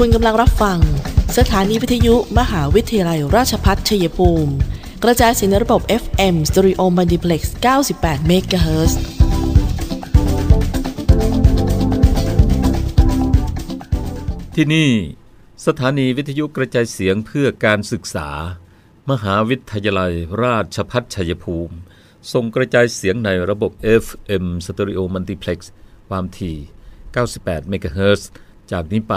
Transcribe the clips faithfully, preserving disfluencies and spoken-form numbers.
คุณกำลังรับฟังสถานีวิทยุมหาวิทยาลัยราชภัฏชัยภูมิกระจายเสียงในระบบ เอฟ เอ็ม Stereo Multiplex เก้าสิบแปด เมกะเฮิรตซ์ ที่นี่สถานีวิทยุกระจายเสียงเพื่อการศึกษามหาวิทยาลัยราชภัฏชัยภูมิส่งกระจายเสียงในระบบ เอฟ เอ็ม Stereo Multiplex ความถี่เก้าสิบแปด เมกะเฮิรตซ์ จากนี้ไป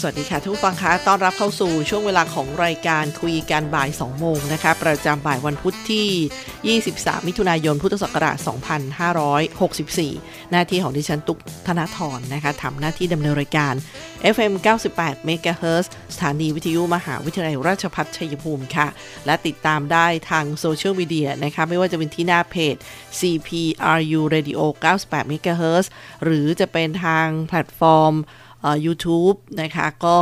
สวัสดีค่ะทุกฟังคะต้อนรับเข้าสู่ช่วงเวลาของรายการคุยกันบ่ายสองโมงนะคะประจำบ่ายวันพุธที่ยี่สิบสามมิถุนายนพุทธศักราชสองพันห้าร้อยหกสิบสี่หน้าที่ของดิฉันตุ๊กธนธรนะคะทำหน้าที่ดำเนินรายการ เอฟ เอ็ม เก้าสิบแปด เมกะเฮิรตซ์ สถานีวิทยุมหาวิทยาลัยราชภัฏชัยภูมิค่ะและติดตามได้ทางโซเชียลมีเดียนะคะไม่ว่าจะเป็นที่หน้าเพจ ซี พี อาร์ ยู Radio เก้าสิบแปด เมกะเฮิรตซ์ หรือจะเป็นทางแพลตฟอร์มYouTube นะคะก็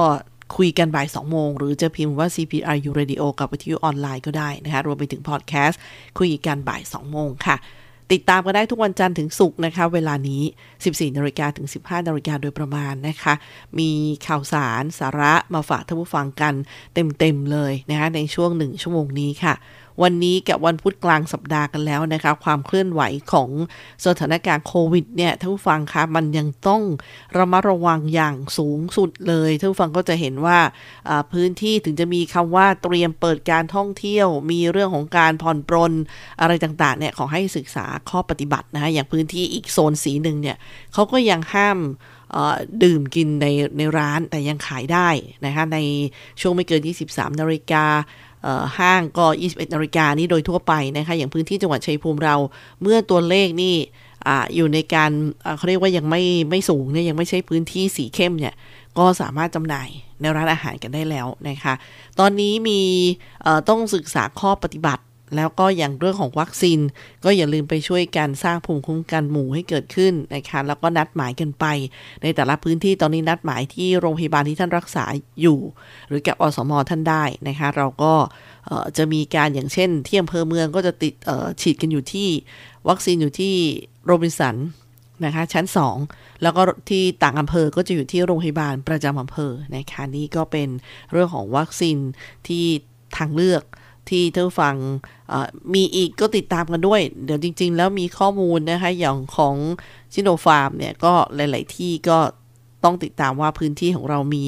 คุยกันบ่ายสองโมงหรือจะพิมพ์ว่า ซี พี อาร์ ยู Radio กับวิทยุออนไลน์ก็ได้นะคะรวมไปถึงพอดแคสต์คุยกันบ่ายสองโมงค่ะติดตามกันได้ทุกวันจันทร์ถึงศุกร์นะคะเวลานี้ สิบสี่นาฬิกา ถึง สิบห้านาฬิกา โดยประมาณนะคะมีข่าวสารสาระมาฝากท่านผู้ฟังกันเต็มๆเลยนะคะในช่วงหนึ่งชั่วโมงนี้ค่ะวันนี้กับวันพุธกลางสัปดาห์กันแล้วนะคะความเคลื่อนไหวของสถานการณ์โควิดเนี่ยท่านผู้ฟังคะมันยังต้องระมัดระวังอย่างสูงสุดเลยท่านผู้ฟังก็จะเห็นว่าพื้นที่ถึงจะมีคำว่าเตรียมเปิดการท่องเที่ยวมีเรื่องของการผ่อนปรนอะไรต่างๆเนี่ยขอให้ศึกษาข้อปฏิบัตินะคะอย่างพื้นที่อีกโซนสีหนึ่งเนี่ยเขาก็ยังห้ามดื่มกินในในร้านแต่ยังขายได้นะคะในช่วงไม่เกินยี่สิบสามนาฬิกาห้างก็ยี่สิบเอ็ดนาฬิกานี้โดยทั่วไปนะคะอย่างพื้นที่จังหวัดชัยภูมิเราเมื่อตัวเลขนี่อ่าอยู่ในการเขาเรียกว่ายังไม่ไม่สูงเนี่ยยังไม่ใช่พื้นที่สีเข้มเนี่ยก็สามารถจำหน่ายในร้านอาหารกันได้แล้วนะคะตอนนี้มีต้องศึกษาข้อปฏิบัติแล้วก็อย่างเรื่องของวัคซีนก็อย่าลืมไปช่วยกันสร้างภูมิคุ้มกันหมู่ให้เกิดขึ้นนะคะแล้วก็นัดหมายกันไปในแต่ละพื้นที่ตอนนี้นัดหมายที่โรงพยาบาลที่ท่านรักษาอยู่หรือกับอสม.ท่านได้นะคะเราก็จะมีการอย่างเช่นที่อำเภอเมืองก็จะติดฉีดกันอยู่ที่วัคซีนอยู่ที่โรบินสันนะคะชั้นสองแล้วก็ที่ต่างอำเภอก็จะอยู่ที่โรงพยาบาลประจำอำเภอนะคะนี่ก็เป็นเรื่องของวัคซีนที่ทางเลือกที่ท่านฟังมีอีกก็ติดตามกันด้วยเดี๋ยวจริงๆแล้วมีข้อมูลนะคะอย่างของชิโนฟาร์มเนี่ยก็หลายๆที่ก็ต้องติดตามว่าพื้นที่ของเรามี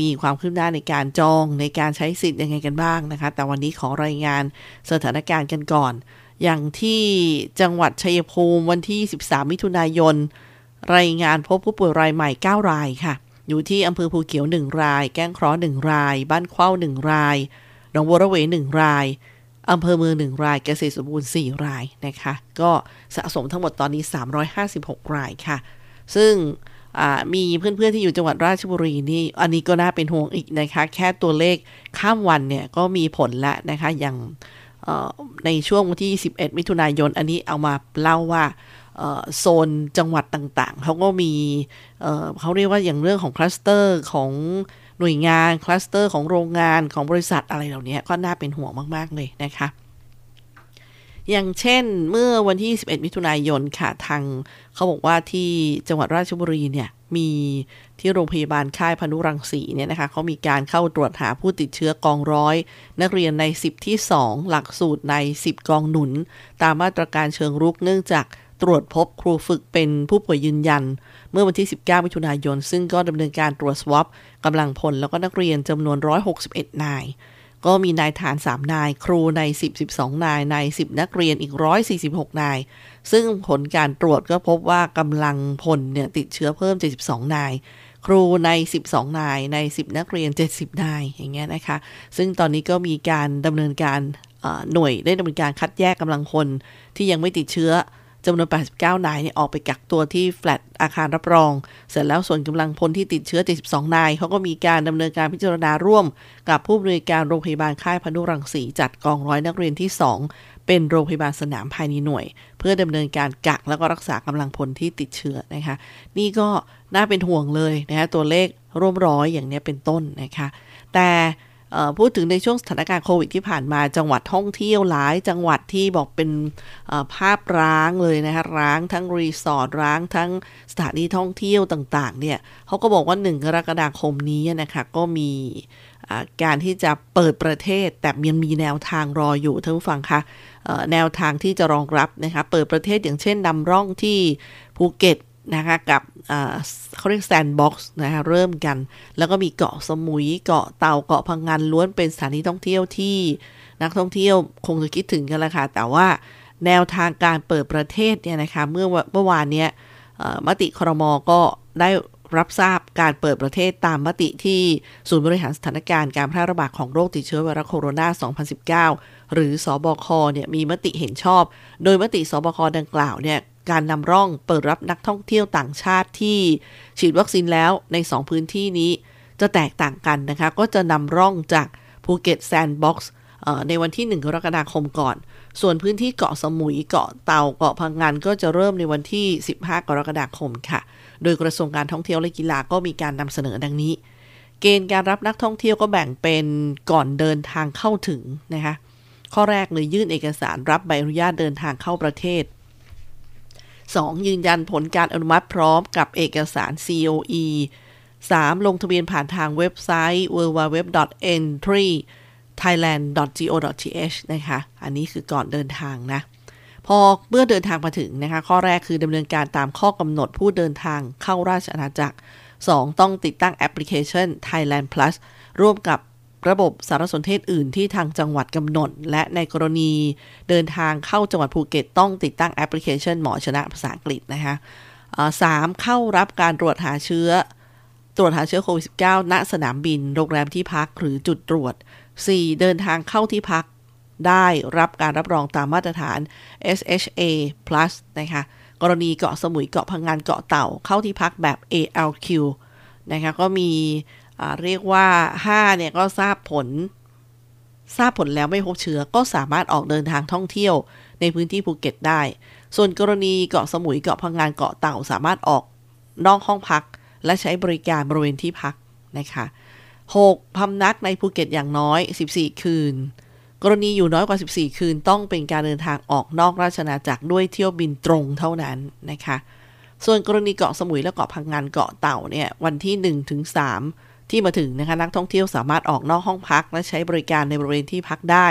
มีความคืบหน้าในการจองในการใช้สิทธิ์ยังไงกันบ้างนะคะแต่วันนี้ขอรายงานสถานการณ์กันก่อนอย่างที่จังหวัดชัยภูมิวันที่ยี่สิบสามมิถุนายนรายงานพบผู้ป่วยรายใหม่เก้ารายค่ะอยู่ที่อำเภอภูเขียวหนึ่งรายแก้งเคราะห์หนึ่งรายบ้านเข้าหนึ่งรายหนองบัวระเวหนึ่งรายอำเภอเมืองหนึ่งรายเกษตรสมบูรณ์สี่รายนะคะก็สะสมทั้งหมดตอนนี้สามร้อยห้าสิบหกรายค่ะซึ่งมีเพื่อนๆที่อยู่จังหวัดราชบุรีนี่อันนี้ก็น่าเป็นห่วงอีกนะคะแค่ตัวเลขข้ามวันเนี่ยก็มีผลแล้วนะคะอย่างในช่วงวันที่สิบเอ็ดมิถุนายนอันนี้เอามาเล่าว่าโซนจังหวัดต่างๆเขาก็มีเขาเรียกว่าอย่างเรื่องของคลัสเตอร์ของหน่วยงานคลัสเตอร์ของโรงงานของบริษัทอะไรเหล่านี้ก็น่าเป็นห่วงมากๆเลยนะคะอย่างเช่นเมื่อวันที่สิบเอ็ดมิถุนายนค่ะทางเขาบอกว่าที่จังหวัดราชบุรีเนี่ยมีที่โรงพยาบาลค่ายพนุรังสีเนี่ยนะคะเขามีการเข้าตรวจหาผู้ติดเชื้อกองร้อยนักเรียนในสิบที่สองหลักสูตรในสิบกองหนุนตามมาตรการเชิงรุกเนื่องจากตรวจพบครูฝึกเป็นผู้ป่วยยืนยันเมื่อวันที่สิบเก้ามิถุนายนซึ่งก็ดำเนินการตรวจสวอปกำลังพลแล้วก็นักเรียนจำนวนหนึ่งร้อยหกสิบเอ็ดนายก็มีนายทหารสามนายครูในสิบ สิบสองนายในสิบนักเรียนอีกหนึ่งร้อยสี่สิบหกนายซึ่งผลการตรวจก็พบว่ากำลังพลเนี่ยติดเชื้อเพิ่มเจ็ดสิบสองนาย ครูในสิบสองนายในสิบนักเรียนเจ็ดสิบนายอย่างเงี้ยนะคะซึ่งตอนนี้ก็มีการดำเนินการหน่วยได้ดำเนินการคัดแยกกำลังพลที่ยังไม่ติดเชื้อจำนวนแปดสิบเก้านายเนี่ยออกไปกักตัวที่แฟลตอาคารรับรองเสร็จแล้วส่วนกำลังพลที่ติดเชื้อเจ็ดสิบสองนายเขาก็มีการดำเนินการพิจารณาร่วมกับผู้บริการโรงพยาบาลค่ายพนุรังสีจัดกองร้อยนักเรียนที่สองเป็นโรงพยาบาลสนามภายในหน่วยเพื่อดำเนินการกักแล้วก็รักษากำลังพลที่ติดเชื้อนะคะนี่ก็น่าเป็นห่วงเลยนะคะตัวเลขร่วมร้อยอย่างนี้เป็นต้นนะคะแต่พูดถึงในช่วงสถานการณ์โควิดที่ผ่านมาจังหวัดท่องเที่ยวหลายจังหวัดที่บอกเป็นภาพร้างเลยนะคะร้างทั้งรีสอร์ทร้างทั้งสถานที่ท่องเที่ยวต่างๆเนี่ยเขาก็บอกว่าหนึ่งกรกฎาคมนี้นะคะก็มีการที่จะเปิดประเทศแต่ยังมีแนวทางรออยู่ท่านผู้ฟังคะแนวทางที่จะรองรับนะคะเปิดประเทศอย่างเช่นนำร่องที่ภูเก็ตนะคะกับเขาเรียกแซนด์บ็อกซ์นะคะเริ่มกันแล้วก็มีเกาะสมุยเกาะเต่าเกาะพังงานล้วนเป็นสถานที่ท่องเที่ยวที่นักท่องเที่ยวคงจะคิดถึงกันละค่ะแต่ว่าแนวทางการเปิดประเทศเนี่ยนะคะเมื่อเมื่อวานเนี้ยมติครม.ก็ได้รับทราบการเปิดประเทศตามมติที่ศูนย์บริหารสถานการณ์การแพร่ระบาดของโรคติดเชื้อไวรัสโคโรนาสองพันสิบเก้าหรือสบคเนี่ยมีมติเห็นชอบโดยมติสบคดังกล่าวเนี่ยการนำร่องเปิดรับนักท่องเที่ยวต่างชาติที่ฉีดวัคซีนแล้วในสองพื้นที่นี้จะแตกต่างกันนะคะก็จะนำร่องจากภูเก็ตแซนด์บ็อกซ์ในวันที่หนึ่งกรกฎาคมก่อนส่วนพื้นที่เกาะสมุยเกาะเต่าเกาะพังงานก็จะเริ่มในวันที่สิบห้ากรกฎาคมค่ะโดยกระทรวงการท่องเที่ยวและกีฬาก็มีการนำเสนอดังนี้เกณฑ์การรับนักท่องเที่ยวก็แบ่งเป็นก่อนเดินทางเข้าถึงนะคะข้อแรกเลยยื่นเอกสารรับใบอนุญาตเดินทางเข้าประเทศสองยืนยันผลการอนุมัติพร้อมกับเอกสาร ซี โอ อี สามลงทะเบียนผ่านทางเว็บไซต์ ดับเบิลยู ดับเบิลยู ดับเบิลยู ดอท เอ็น ทรี ไทยแลนด์ ดอท จี โอ ดอท ที เอช นะคะอันนี้คือก่อนเดินทางนะพอเมื่อเดินทางมาถึงนะคะข้อแรกคือดำเนินการตามข้อกำหนดผู้เดินทางเข้าราชอาณาจักรสองต้องติดตั้งแอปพลิเคชัน Thailand Plus ร่วมกับระบบสารสนเทศอื่นที่ทางจังหวัดกำหนดและในกรณีเดินทางเข้าจังหวัดภูเก็ตต้องติดตั้งแอปพลิเคชันหมอชนะภาษาอังกฤษนะคะสามเข้ารับการตรวจหาเชื้อตรวจหาเชื้อโควิด สิบเก้า ณสนามบินโรงแรมที่พักหรือจุดตรวจสี่เดินทางเข้าที่พักได้รับการรับรองตามมาตรฐาน เอส เอช เอ plus นะคะกรณีเกาะสมุยเกาะพังงานเกาะเต่าเข้าที่พักแบบ เอ แอล คิว นะคะก็มีเรียกว่าห้าเนี่ยก็ทราบผลทราบผลแล้วไม่พบเชื้อก็สามารถออกเดินทางท่องเที่ยวในพื้นที่ภูเก็ตได้ส่วนกรณีเกาะสมุยเกาะพังงานเกาะเต่าสามารถออกนอกห้องพักและใช้บริการบริเวณที่พักนะคะหกพำนักในภูเก็ตอย่างน้อยสิบสี่คืนกรณีอยู่น้อยกว่าสิบสี่คืนต้องเป็นการเดินทางออกนอกราชอาณาจักรด้วยเที่ยวบินตรงเท่านั้นนะคะส่วนกรณีเกาะสมุยและเกาะพังงานเกาะเต่าเนี่ยวันที่หนึ่งถึงสามที่มาถึงนะคะนักท่องเที่ยวสามารถออกนอกห้องพักและใช้บริการในบริเวณที่พักได้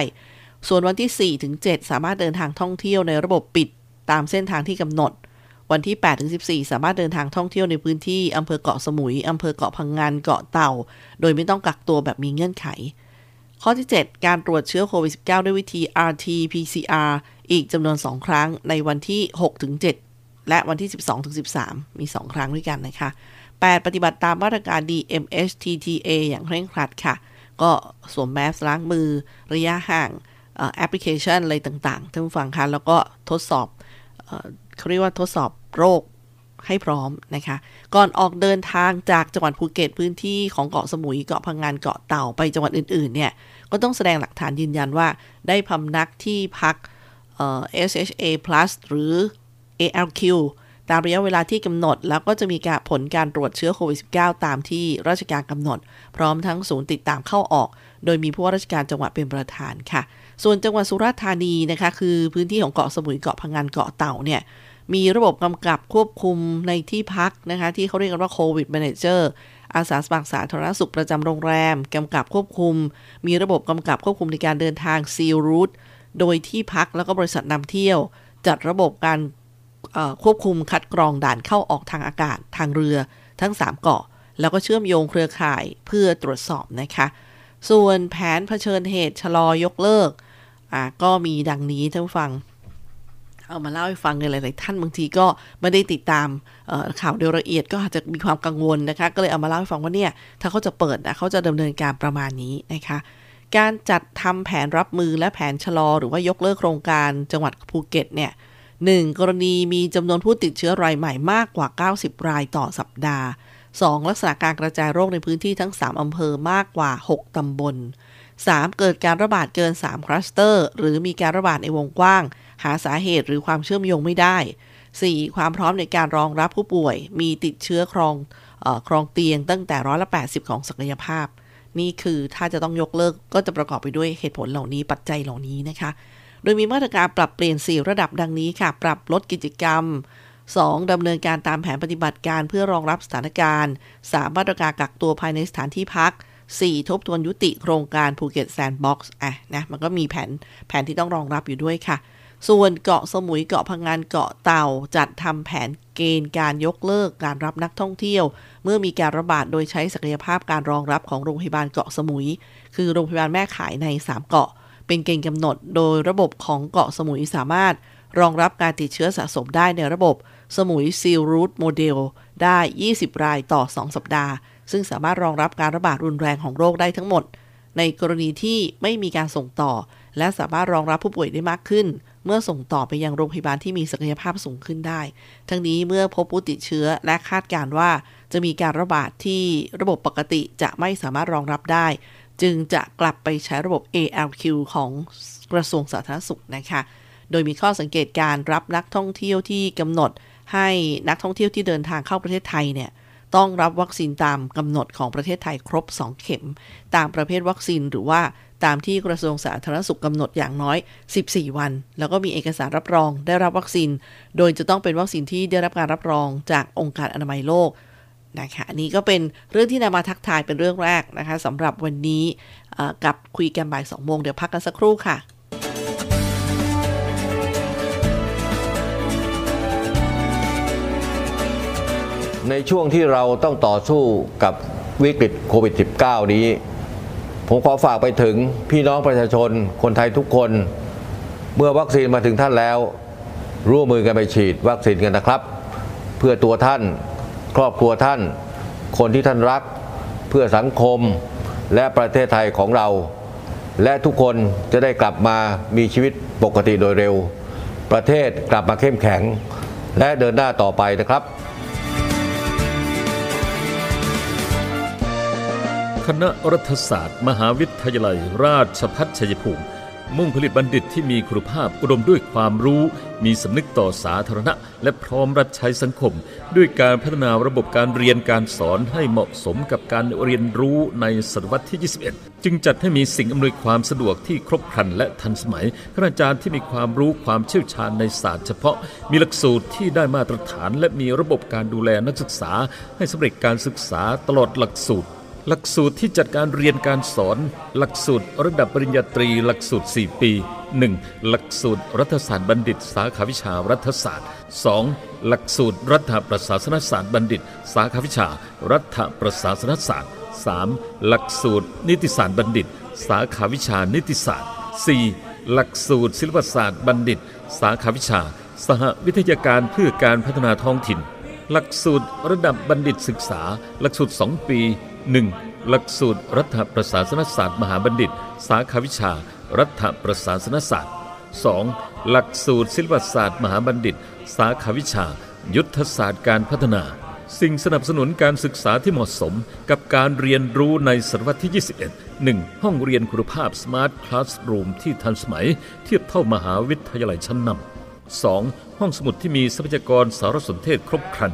ส่วนวันที่สี่ถึงเจ็ดสามารถเดินทางท่องเที่ยวในระบบปิดตามเส้นทางที่กำหนดวันที่แปดถึงสิบสี่สามารถเดินทางท่องเที่ยวในพื้นที่อำเภอเกาะสมุยอำเภอเกาะพังงานเกาะเต่าโดยไม่ต้องกักตัวแบบมีเงื่อนไขข้อที่เจ็ดการตรวจเชื้อโควิด สิบเก้า ด้วยวิธี อาร์ ที พี ซี อาร์ อีกจำนวนสองครั้งในวันที่หกถึงเจ็ดและวันที่สิบสองถึงสิบสามมีสองครั้งด้วยกันนะคะแปดปฏิบัติตามมาตรการ ดี เอ็ม เอช ที ที เอ อย่างเคร่งครัดค่ะก็สวมแมสล้างมือระยะห่างแอปพลิเคชันอะไรต่างๆท่านผู้ฟังคะแล้วก็ทดสอบเขาเรียกว่าทดสอบโรคให้พร้อมนะคะก่อนออกเดินทางจากจังหวัดภูเก็ตพื้นที่ของเกาะสมุยเกาะพังงานเกาะเต่าไปจังหวัดอื่นๆเนี่ยก็ต้องแสดงหลักฐานยืนยันว่าได้พำนักที่พัก เอส เอช เอ plus หรือ เอ แอล คิวตามระยะเวลาที่กำหนดแล้วก็จะมีการผลการตรวจเชื้อโควิด สิบเก้า ตามที่ราชการกำหนดพร้อมทั้งศูนย์ติดตามเข้าออกโดยมีผู้ว่าราชการจังหวัดเป็นประธานค่ะส่วนจังหวัดสุราษฎร์ธานีนะคะคือพื้นที่ของเกาะสมุยเกาะพังงานเกาะเต่าเนี่ยมีระบบกำกับควบคุมในที่พักนะคะที่เขาเรียกกันว่าโควิดแมเนเจอร์อาสาสมัครสาธารณสุขประจำโรงแรมกำกับควบคุมมีระบบกำกับควบคุมในการเดินทางซีลรูทโดยที่พักแล้วก็บริษัทนำเที่ยวจัดระบบการควบคุมคัดกรองด่านเข้าออกทางอากาศทางเรือทั้งสามเกาะแล้วก็เชื่อมโยงเครือข่ายเพื่อตรวจสอบนะคะส่วนแผนเผชิญเหตุชะลอยกเลิกอ่าก็มีดังนี้ท่านผู้ฟัง เอามาเล่าให้ฟังในหลายๆท่านบางทีก็ไม่ได้ติดตามข่าวโดยละเอียดก็อาจจะมีความกังวลนะคะก็เลยเอามาเล่าให้ฟังว่าเนี่ยถ้าเขาจะเปิดนะเขาจะดำเนินการประมาณนี้นะคะการจัดทำแผนรับมือและแผนชะลอหรือว่ายกเลิกโครงการจังหวัดภูเก็ตเนี่ยหนึ่งกรณีมีจำนวนผู้ติดเชื้อรายใหม่มากกว่าเก้าสิบรายต่อสัปดาห์สองลักษณะการกระจายโรคในพื้นที่ทั้งสามอำเภอมากกว่าหกตำบลสามเกิดการระบาดเกินสามคลัสเตอร์หรือมีการระบาดในวงกว้างหาสาเหตุหรือความเชื่อมโยงไม่ได้สี่ความพร้อมในการรองรับผู้ป่วยมีติดเชื้อครองเอ่อครองเตียงตั้งแต่ร้อยละแปดสิบของศักยภาพนี่คือถ้าจะต้องยกเลิกก็จะประกอบไปด้วยเหตุผลเหล่านี้ปัจจัยเหล่านี้นะคะโดยมีมาตรการปรับเปลี่ยนสี่ระดับดังนี้ค่ะปรับลดกิจกรรมสองดำเนินการตามแผนปฏิบัติการเพื่อรองรับสถานการณ์สามมาตรการกักตัวภายในสถานที่พักสี่ทบทวนยุติโครงการภูเก็ตแซนด์บ็อกซ์อ่ะนะมันก็มีแผนแผนที่ต้องรองรับอยู่ด้วยค่ะส่วนเกาะสมุยเกาะพังงานเกาะเต่าจัดทำแผนเกณฑ์การยกเลิกการรับนักท่องเที่ยวเมื่อมีการระบาดโดยใช้ศักยภาพการรองรับของโรงพยาบาลเกาะสมุยคือโรงพยาบาลแม่ข่ายในสามเกาะเป็นเกณฑ์กำหนดโดยระบบของเกาะสมุยสามารถรองรับการติดเชื้อสะสมได้ในระบบสมุยซีลรูทโมเดลได้ยี่สิบรายต่อสองสัปดาห์ซึ่งสามารถรองรับการระบาดรุนแรงของโรคได้ทั้งหมดในกรณีที่ไม่มีการส่งต่อและสามารถรองรับผู้ป่วยได้มากขึ้นเมื่อส่งต่อไปยังโรงพยาบาลที่มีศักยภาพสูงขึ้นได้ทั้งนี้เมื่อพบผู้ติดเชื้อและคาดการณ์ว่าจะมีการระบาดที่ระบบปกติจะไม่สามารถรองรับได้จึงจะกลับไปใช้ระบบ เอ แอล คิว ของกระทรวงสาธารณสุขนะคะโดยมีข้อสังเกตการรับนักท่องเที่ยวที่กำหนดให้นักท่องเที่ยวที่เดินทางเข้าประเทศไทยเนี่ยต้องรับวัคซีนตามกำหนดของประเทศไทยครบสองเข็มตามประเภทวัคซีนหรือว่าตามที่กระทรวงสาธารณสุขกำหนดอย่างน้อยสิบสี่วันแล้วก็มีเอกสารรับรองได้รับวัคซีนโดยจะต้องเป็นวัคซีนที่ได้รับการรับรองจากองค์การอนามัยโลกนะคะอันนี้ก็เป็นเรื่องที่นำมาทักทายเป็นเรื่องแรกนะคะสำหรับวันนี้กับคุยกันบ่ายสองโมงเดี๋ยวพักกันสักครู่ค่ะในช่วงที่เราต้องต่อสู้กับวิกฤตโควิด สิบเก้า นี้ผมขอฝากไปถึงพี่น้องประชาชนคนไทยทุกคนเมื่อวัคซีนมาถึงท่านแล้วร่วมมือกันไปฉีดวัคซีนกันนะครับเพื่อตัวท่านครอบครัวท่านคนที่ท่านรักเพื่อสังคมและประเทศไทยของเราและทุกคนจะได้กลับมามีชีวิตปกติโดยเร็วประเทศกลับมาเข้มแข็งและเดินหน้าต่อไปนะครับคณะรัฐศาสตร์มหาวิทยาลัยราชภัฏชัยภูมิมุ่งผลิตบัณฑิตที่มีคุณภาพอุดมด้วยความรู้มีสำนึกต่อสาธารณะและพร้อมรับใช้สังคมด้วยการพัฒนาระบบการเรียนการสอนให้เหมาะสมกับการเรียนรู้ในศตวรรษที่ยี่สิบเอ็ดจึงจัดให้มีสิ่งอำนวยความสะดวกที่ครบครันและทันสมัยคณาจารย์ที่มีความรู้ความเชี่ยวชาญในศาสตร์เฉพาะมีหลักสูตรที่ได้มาตรฐานและมีระบบการดูแลนักศึกษาให้สำเร็จการศึกษาตลอดหลักสูตรหลักสูตรที่จัดการเรียนการสอนหลักสูตรระดับปริญญาตรีหลักสูตรสี่ปีหนึ่งหลักสูตรรัฐศาสตร์บัณฑิตสาขาวิชารัฐศาสตร์สองหลักสูตรรัฐประศาสนศาสตร์บัณฑิตสาขาวิชารัฐประศาสนศาสตร์สามหลักสูตรนิติศาสตร์บัณฑิตสาขาวิชานิติศาสตร์สี่หลักสูตรศิลปศาสตร์บัณฑิตสาขาวิชาสหวิทยาการเพื่อการพัฒนาท้องถิ่นหลักสูตรระดับบัณฑิตศึกษาหลักสูตรสองปีหนึ่งหลักสูตรรัฐประศาสนศาสตร์มหาบัณฑิตสาขาวิชารัฐประศาสนศาสตร์สองหลักสูตรศิลปศาสตร์มหาบัณฑิตสาขาวิชายุทธศาสตร์การพัฒนาสิ่งสนับสนุนการศึกษาที่เหมาะสมกับการเรียนรู้ในศตวรรษที่ยี่สิบเอ็ด หนึ่งห้องเรียนคุณภาพ Smart Classroom ที่ทันสมัยเทียบเท่ามหาวิทยาลัยชั้นนำสองห้องสมุดที่มีทรัพยากรสารสนเทศครบครัน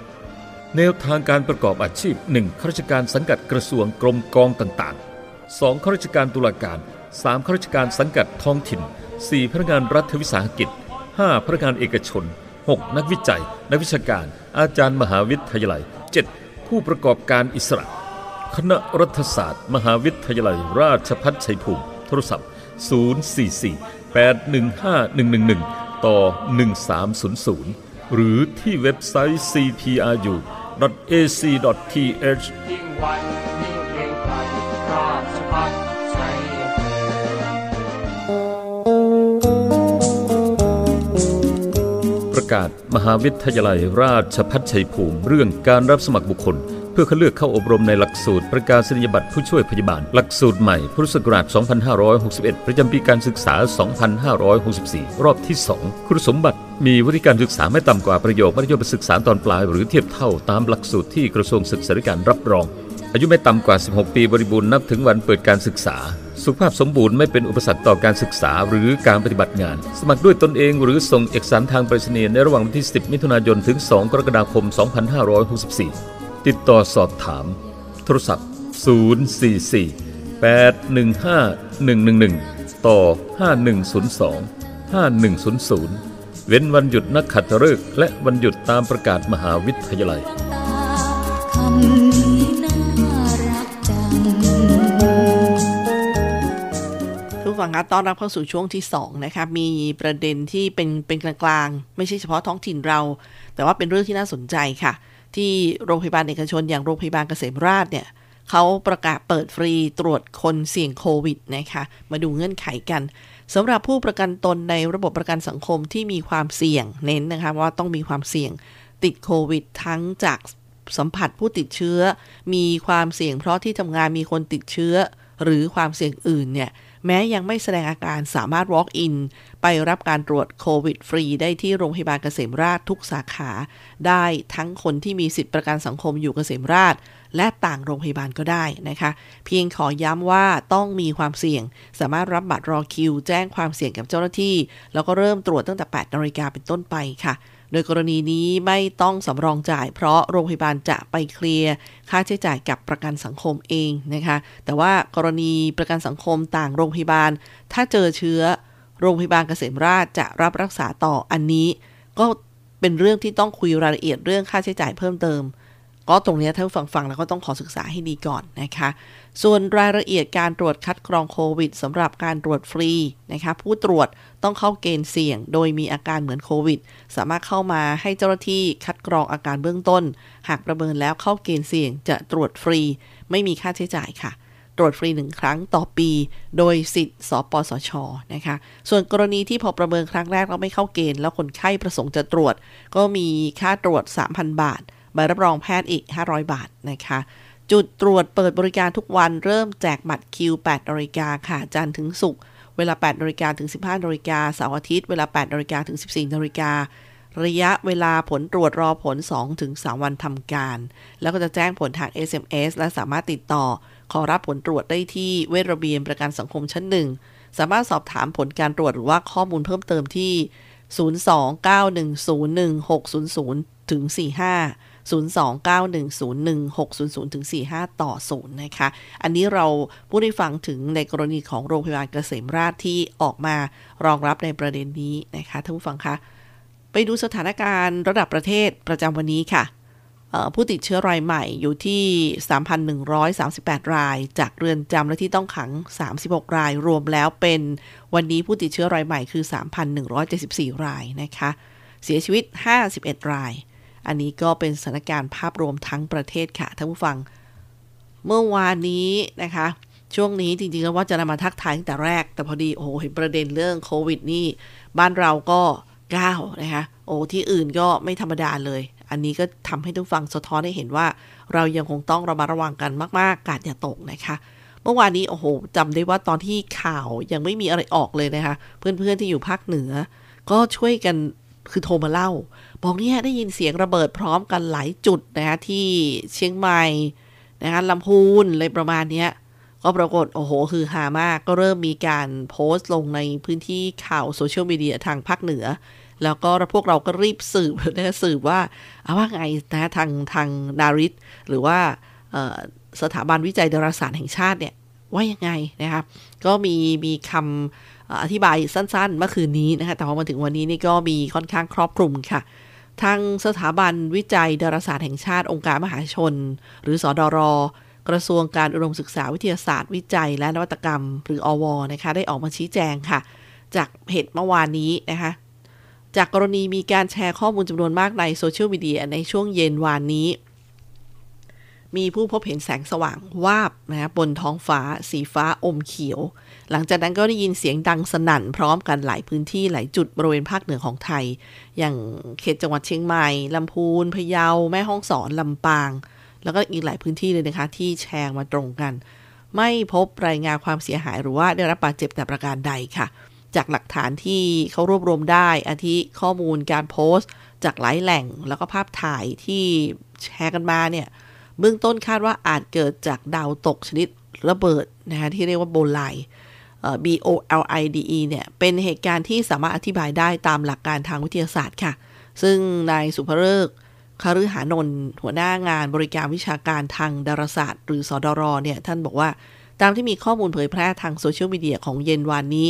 แนวทางการประกอบอาชีพหนึ่งข้าราชการสังกัดกระทรวงกรมกองต่างๆสองข้าราชการตุลาการสามข้าราชการสังกัดท้องถิ่นสี่พนักงานรัฐวิสาหกิจ ห้าพนักงานเอกชนหกนักวิจัยนักวิชาการอาจารย์มหาวิทยาลัยเจ็ดผู้ประกอบการอิสระคณะรัฐศาสตร์มหาวิทยาลัยราชภัฏชัยภูมิโทรศัพท์ศูนย์ สี่ สี่ แปด หนึ่ง ห้า หนึ่ง หนึ่ง หนึ่งต่อหนึ่งสามศูนย์ศูนย์หรือที่เว็บไซต์ ซี พี อาร์ ยู ดอท เอ ซี ดอท ที เอชประกาศมหาวิทยาลัยราชภัฏชัยภูมิเรื่องการรับสมัครบุคคลเพื่อคัดเลือกเข้าอบรมในหลักสูตรประกาศนียบัตรผู้ช่วยพยาบาลหลักสูตรใหม่พุทธศักราชสองพันห้าร้อยหกสิบเอ็ดประจำปีการศึกษาสองพันห้าร้อยหกสิบสี่รอบที่สองคุณสมบัติมีวุฒิการศึกษาไม่ต่ำกว่าประโยคมัธยมศึกษาตอนปลายหรือเทียบเท่าตามหลักสูตรที่กระทรวงศึกษาธิการรับรองอายุไม่ต่ำกว่าสิบหกปีบริบูรณ์นับถึงวันเปิดการศึกษาสุขภาพสมบูรณ์ไม่เป็นอุปสรรคต่อการศึกษาหรือการปฏิบัติงานสมัครด้วยตนเองหรือส่งเอกสารทางไปรษณีย์ในระหว่างวันที่สิบมิถุนายนถึงสองกรกฎาคมสองพันห้าร้อยหกสิบสี่ติดต่อสอบถามโทรศัพท์ศูนย์ สี่ สี่ แปด หนึ่ง ห้า หนึ่ง หนึ่ง หนึ่งต่อห้าหนึ่งศูนย์สอง ห้าหนึ่งศูนย์ศูนย์เว้นวันหยุดนักขัตฤกษ์และวันหยุดตามประกาศมหาวิทยาลัยต้อนรับเข้าสู่ช่วงที่สองนะคะมีประเด็นที่เป็นเป็นกลางๆไม่ใช่เฉพาะท้องถิ่นเราแต่ว่าเป็นเรื่องที่น่าสนใจค่ะที่โรงพยาบาลเอกชนอย่างโรงพยาบาลเกษมราษฎร์เนี่ยเขาประกาศเปิดฟรีตรวจคนเสี่ยงโควิดนะคะมาดูเงื่อนไขกันสำหรับผู้ประกันตนในระบบประกันสังคมที่มีความเสี่ยงเน้นนะคะว่าต้องมีความเสี่ยงติดโควิดทั้งจากสัมผัสผู้ติดเชื้อมีความเสี่ยงเพราะที่ทำงานมีคนติดเชื้อหรือความเสี่ยงอื่นเนี่ยแม้ยังไม่แสดงอาการสามารถ walk in ไปรับการตรวจโควิดฟรีได้ที่โรงพยาบาลเกษมราษฎร์ทุกสาขาได้ทั้งคนที่มีสิทธิประกันสังคมอยู่เกษมราษฎร์และต่างโรงพยาบาลก็ได้นะคะเพียงขอย้ำว่าต้องมีความเสี่ยงสามารถรับบัตรรอคิวแจ้งความเสี่ยงกับเจ้าหน้าที่แล้วก็เริ่มตรวจตั้งแต่ แปดนาฬิกา นเป็นต้นไปค่ะโดยกรณีนี้ไม่ต้องสำรองจ่ายเพราะโรงพยาบาลจะไปเคลียร์ค่าใช้จ่ายกับประกันสังคมเองนะคะแต่ว่ากรณีประกันสังคมต่างโรงพยาบาลถ้าเจอเชื้อโรงพยาบาลเกษมราษฎร์จะรับรักษาต่ออันนี้ก็เป็นเรื่องที่ต้องคุยรายละเอียดเรื่องค่าใช้จ่ายเพิ่มเติมก็ตรงนี้ท่านฟังฟังแล้วก็ต้องขอศึกษาให้ดีก่อนนะคะส่วนรายละเอียดการตรวจคัดกรองโควิดสำหรับการตรวจฟรีนะคะผู้ตรวจต้องเข้าเกณฑ์เสี่ยงโดยมีอาการเหมือนโควิดสามารถเข้ามาให้เจ้าหน้าที่คัดกรองอาการเบื้องต้นหากประเมินแล้วเข้าเกณฑ์เสี่ยงจะตรวจฟรีไม่มีค่าใช้จ่ายค่ะตรวจฟรีหนึ่งครั้งต่อปีโดยสิทธิ์สปสช.นะคะส่วนกรณีที่พอประเมินครั้งแรกแล้วไม่เข้าเกณฑ์แล้วคนไข้ประสงค์จะตรวจก็มีค่าตรวจ สามพัน บาทใบรับรองแพทย์อีกห้าร้อยบาทนะคะจุดตรวจเปิดบริการทุกวันเริ่มแจกบัตรคิวแปดนาฬิกาค่ะจันทร์ถึงศุกร์เวลาแปดนาฬิกาถึงสิบห้านาฬิกาเสาร์อาทิตย์เวลาแปดนาฬิกาถึงสิบสี่นาฬิการะยะเวลาผลตรวจรอผล สองถึงสาม วันทำการแล้วก็จะแจ้งผลทาง เอส เอ็ม เอส และสามารถติดต่อขอรับผลตรวจได้ที่เวชระเบียงประกันสังคมชั้นหนึ่งสามารถสอบถามผลการตรวจหรือว่าข้อมูลเพิ่มเติมที่ศูนย์ สอง เก้า หนึ่ง ศูนย์ หนึ่ง หก ศูนย์ ศูนย์ ถึง สี่ห้าศูนย์ สอง เก้า หนึ่ง ศูนย์ หนึ่ง หก ศูนย์ ศูนย์ ถึง สี่ห้า ต่อศูนย์นะคะอันนี้เราพูดได้ฟังถึงในกรณีของโรงพยาบาลเกษมราษฎร์ที่ออกมารองรับในประเด็นนี้นะคะท่านผู้ฟังคะไปดูสถานการณ์ระดับประเทศประจำวันนี้ค่ะผู้ติดเชื้อรายใหม่อยู่ที่ สามพันหนึ่งร้อยสามสิบแปด รายจากเรือนจำและที่ต้องขังสามสิบหกรายรวมแล้วเป็นวันนี้ผู้ติดเชื้อรายใหม่คือ สามพันหนึ่งร้อยเจ็ดสิบสี่ รายนะคะเสียชีวิตห้าสิบเอ็ดรายอันนี้ก็เป็นสถานการณ์ภาพรวมทั้งประเทศค่ะท่านผู้ฟังเมื่อวานนี้นะคะช่วงนี้จริงๆแล้วว่าจะนำมาทักทายตั้งแต่แรกแต่พอดีโอ้โหเห็นประเด็นเรื่องโควิดนี่บ้านเราก็ก้าวนะคะโอ้ที่อื่นก็ไม่ธรรมดาเลยอันนี้ก็ทำให้ทุกฟังสะท้อนให้เห็นว่าเรายังคงต้องระมัดระวังกันมากๆกาดอย่าตกนะคะเมื่อวานนี้โอ้โหจำได้ว่าตอนที่ข่าวยังไม่มีอะไรออกเลยนะคะเพื่อนๆที่อยู่ภาคเหนือก็ช่วยกันคือโทรมาเล่าบอกเนี่ยได้ยินเสียงระเบิดพร้อมกันหลายจุดนะคะที่เชียงใหม่นะคะลำพูนอะไรประมาณเนี้ยก็ปรากฏโอ้โหคือฮามากก็เริ่มมีการโพสต์ลงในพื้นที่ข่าวโซเชียลมีเดียทางภาคเหนือแล้วก็พวกเราก็รีบสืบนะคะสืบว่าเอาว่าไงนะทางทางนาริตหรือว่าสถาบันวิจัยดาราศาสตร์แห่งชาติเนี่ยว่ายังไงนะคะก็มีมีคำ อธิบายสั้นๆเมื่อคืนนี้นะคะแต่พอมาถึงวันนี้นี่ก็มีค่อนข้างครอบคลุมค่ะทางสถาบันวิจัยดาราศาสตร์แห่งชาติองค์การมหาชนหรือสดร.กระทรวงการอุดมศึกษาวิทยาศาสตร์วิจัยและนวัตกรรมหรืออว.นะคะได้ออกมาชี้แจงค่ะจากเหตุเมื่อวานนี้นะคะจากกรณีมีการแชร์ข้อมูลจำนวนมากในโซเชียลมีเดียในช่วงเย็นวานนี้มีผู้พบเห็นแสงสว่างวาบนะบนท้องฟ้าสีฟ้าอมเขียวหลังจากนั้นก็ได้ยินเสียงดังสนั่นพร้อมกันหลายพื้นที่หลายจุดบริเวณภาคเหนือของไทยอย่างเขตจังหวัดเชียงใหม่ลำพูนพะเยาแม่ฮ่องสอนลำปางแล้วก็อีกหลายพื้นที่เลยนะคะที่แชร์มาตรงกันไม่พบรายงานความเสียหายหรือว่าได้รับบาดเจ็บแต่ประการใดค่ะจากหลักฐานที่เขารวบรวมได้อาทิข้อมูลการโพสต์จากหลายแหล่งแล้วก็ภาพถ่ายที่แชร์กันมาเนี่ยเบื้องต้นคาดว่าอาจเกิดจากดาวตกชนิดระเบิดนะคะที่เรียกว่าโบไลด์ บี โอ แอล ไอ ดี อี เนี่ยเป็นเหตุการณ์ที่สามารถอธิบายได้ตามหลักการทางวิทยาศาสตร์ค่ะซึ่งนายสุภฤกษ์ คฤหานนท์หัวหน้างานบริการวิชาการทางดาราศาสตร์หรือสดร.เนี่ยท่านบอกว่าตามที่มีข้อมูลเผยแพร่ทางโซเชียลมีเดียของเย็นวานนี้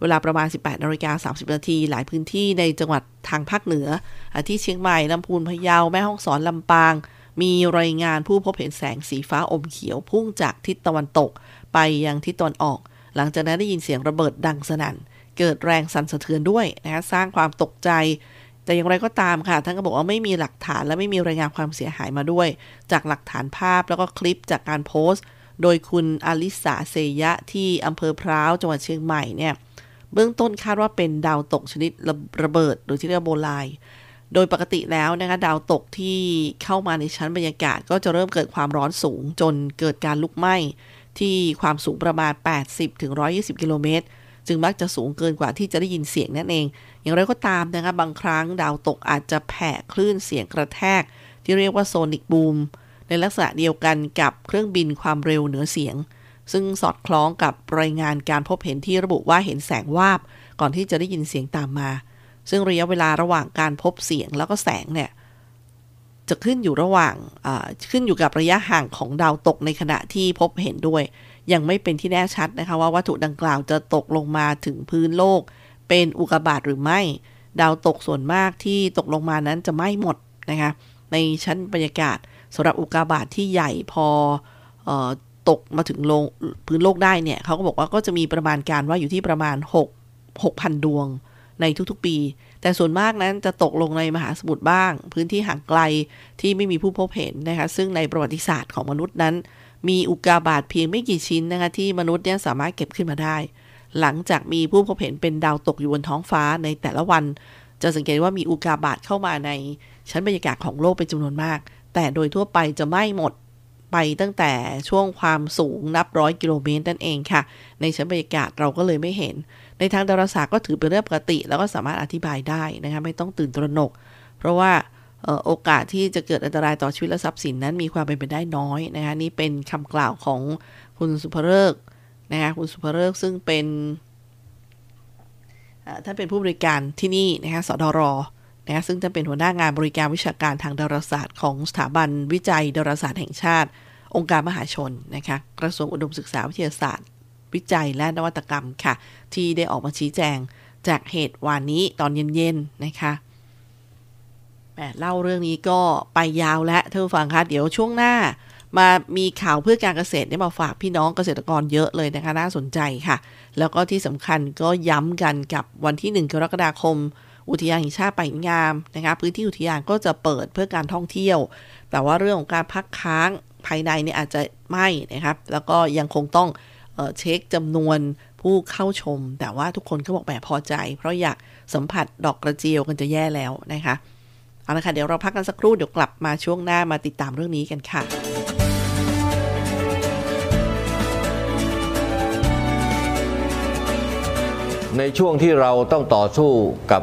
เวลาประมาณ สิบแปดนาฬิกาสามสิบนาทีหลายพื้นที่ในจังหวัดทางภาคเหนือที่เชียงใหม่ลำพูนพะเยาแม่ฮ่องสอนลำปางมีรายงานผู้พบเห็นแสงสีฟ้าอมเขียวพุ่งจากทิศตะวันตกไปยังทิศตะวันออกหลังจากนั้นได้ยินเสียงระเบิดดังสนั่นเกิดแรงสั่นสะเทือนด้วยนะคะสร้างความตกใจแต่อย่างไรก็ตามค่ะท่านก็บอกว่าไม่มีหลักฐานและไม่มีรายงานความเสียหายมาด้วยจากหลักฐานภาพแล้วก็คลิปจากการโพสต์โดยคุณอลิสาเซยะที่อำเภอพร้าวจังหวัดเชียงใหม่เนี่ยเบื้องต้นคาดว่าเป็นดาวตกชนิดระเบิดหรือที่เรียกว่าโบไลด์โดยปกติแล้วนะคะดาวตกที่เข้ามาในชั้นบรรยากาศก็จะเริ่มเกิดความร้อนสูงจนเกิดการลุกไหม้ที่ความสูงประมาณ แปดสิบถึงหนึ่งร้อยยี่สิบกิโลเมตรจึงมักจะสูงเกินกว่าที่จะได้ยินเสียงนั่นเองอย่างไรก็ตามนะคะบางครั้งดาวตกอาจจะแผ่คลื่นเสียงกระแทกที่เรียกว่าโซนิกบูมในลักษณะเดียวกันกับเครื่องบินความเร็วเหนือเสียงซึ่งสอดคล้องกับรายงานการพบเห็นที่ระบุว่าเห็นแสงวาบก่อนที่จะได้ยินเสียงตามมาซึ่งระยะเวลาระหว่างการพบเสียงแล้วก็แสงเนี่ยจะขึ้นอยู่ระหว่างขึ้นอยู่กับระยะห่างของดาวตกในขณะที่พบเห็นด้วยยังไม่เป็นที่แน่ชัดนะคะว่าวัตถุดังกล่าวจะตกลงมาถึงพื้นโลกเป็นอุกกาบาตหรือไม่ดาวตกส่วนมากที่ตกลงมานั้นจะไหม้หมดนะคะในชั้นบรรยากาศสำหรับอุกกาบาตที่ใหญ่พอตกมาถึงโลกพื้นโลกได้เนี่ยเขาก็บอกว่าก็จะมีประมาณการว่าอยู่ที่ประมาณหกพันดวงในทุกๆปีแต่ส่วนมากนั้นจะตกลงในมหาสมุทรบ้างพื้นที่ห่างไกลที่ไม่มีผู้พบเห็นนะคะซึ่งในประวัติศาสตร์ของมนุษย์นั้นมีอุกกาบาตเพียงไม่กี่ชิ้นนะคะที่มนุษย์เนี่ยสามารถเก็บขึ้นมาได้หลังจากมีผู้พบเห็นเป็นดาวตกอยู่บนท้องฟ้าในแต่ละวันจะสังเกตว่ามีอุกกาบาตเข้ามาในชั้นบรรยากาศของโลกเป็นจำนวนมากแต่โดยทั่วไปจะไม่หมดไปตั้งแต่ช่วงความสูงนับร้อยกิโลเมตรนั่นเองค่ะในชั้นบรรยากาศเราก็เลยไม่เห็นในทางดาราศาสตร์ก็ถือเป็นเรื่องปกติแล้วก็สามารถอธิบายได้นะคะไม่ต้องตื่นตระหนกเพราะว่าโอกาสที่จะเกิดอันตรายต่อชีวิตและทรัพย์สินนั้นมีความเป็นไปได้น้อยนะคะนี่เป็นคำกล่าวของคุณสุภฤกษ์นะคะคุณสุภฤกษ์ซึ่งเป็นท่านเป็นผู้บริการที่นี่นะคะสดร.นะคะซึ่งจะเป็นหัวหน้างานบริการวิชาการทางดาราศาสตร์ของสถาบันวิจัยดาราศาสตร์แห่งชาติองค์การมหาชนนะคะกระทรวงอุดมศึกษาวิทยาศาสตร์วิจัยและนวัตกรรมค่ะที่ได้ออกมาชี้แจงจากเหตุวานนี้ตอนเย็นๆนะคะแหมเล่าเรื่องนี้ก็ไปยาวและท่านผู้ฟังคะเดี๋ยวช่วงหน้ามามีข่าวเพื่อการเกษตรเนี่ยมาฝากพี่น้องเกษตรกรเยอะเลยนะคะน่าสนใจค่ะแล้วก็ที่สำคัญก็ย้ำกันกับวันที่หนึ่งกรกฎาคมอุทยานแห่งชาติป่าหินงามนะคะพื้นที่อุทยานก็จะเปิดเพื่อการท่องเที่ยวแต่ว่าเรื่องของการพักค้างภายในเนี่ยอาจจะไม่นะครับแล้วก็ยังคงต้องเอ่อเช็คจำนวนผู้เข้าชมแต่ว่าทุกคนก็บอกแบบพอใจเพราะอยากสัมผัสดอกกระเจียวกันจะแย่แล้วนะคะเอาละค่ะเดี๋ยวเราพักกันสักครู่เดี๋ยวกลับมาช่วงหน้ามาติดตามเรื่องนี้กันค่ะในช่วงที่เราต้องต่อสู้กับ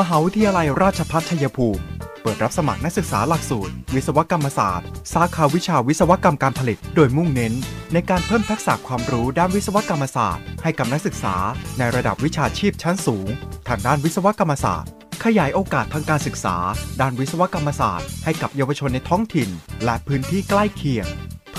มหาวิทยาลัยราชภัฏชัยภูมิเปิดรับสมัครนักศึกษาหลักสูตรวิศวกรรมศาสตร์สาขาวิชาวิศวกรรมการผลิตโดยมุ่งเน้นในการเพิ่มทักษะความรู้ด้านวิศวกรรมศาสตร์ให้กับนักศึกษาในระดับวิชาชีพชั้นสูงทางด้านวิศวกรรมศาสตร์ขยายโอกาสทางการศึกษาด้านวิศวกรรมศาสตร์ให้กับเยาวชนในท้องถิ่นและพื้นที่ใกล้เคียงเพ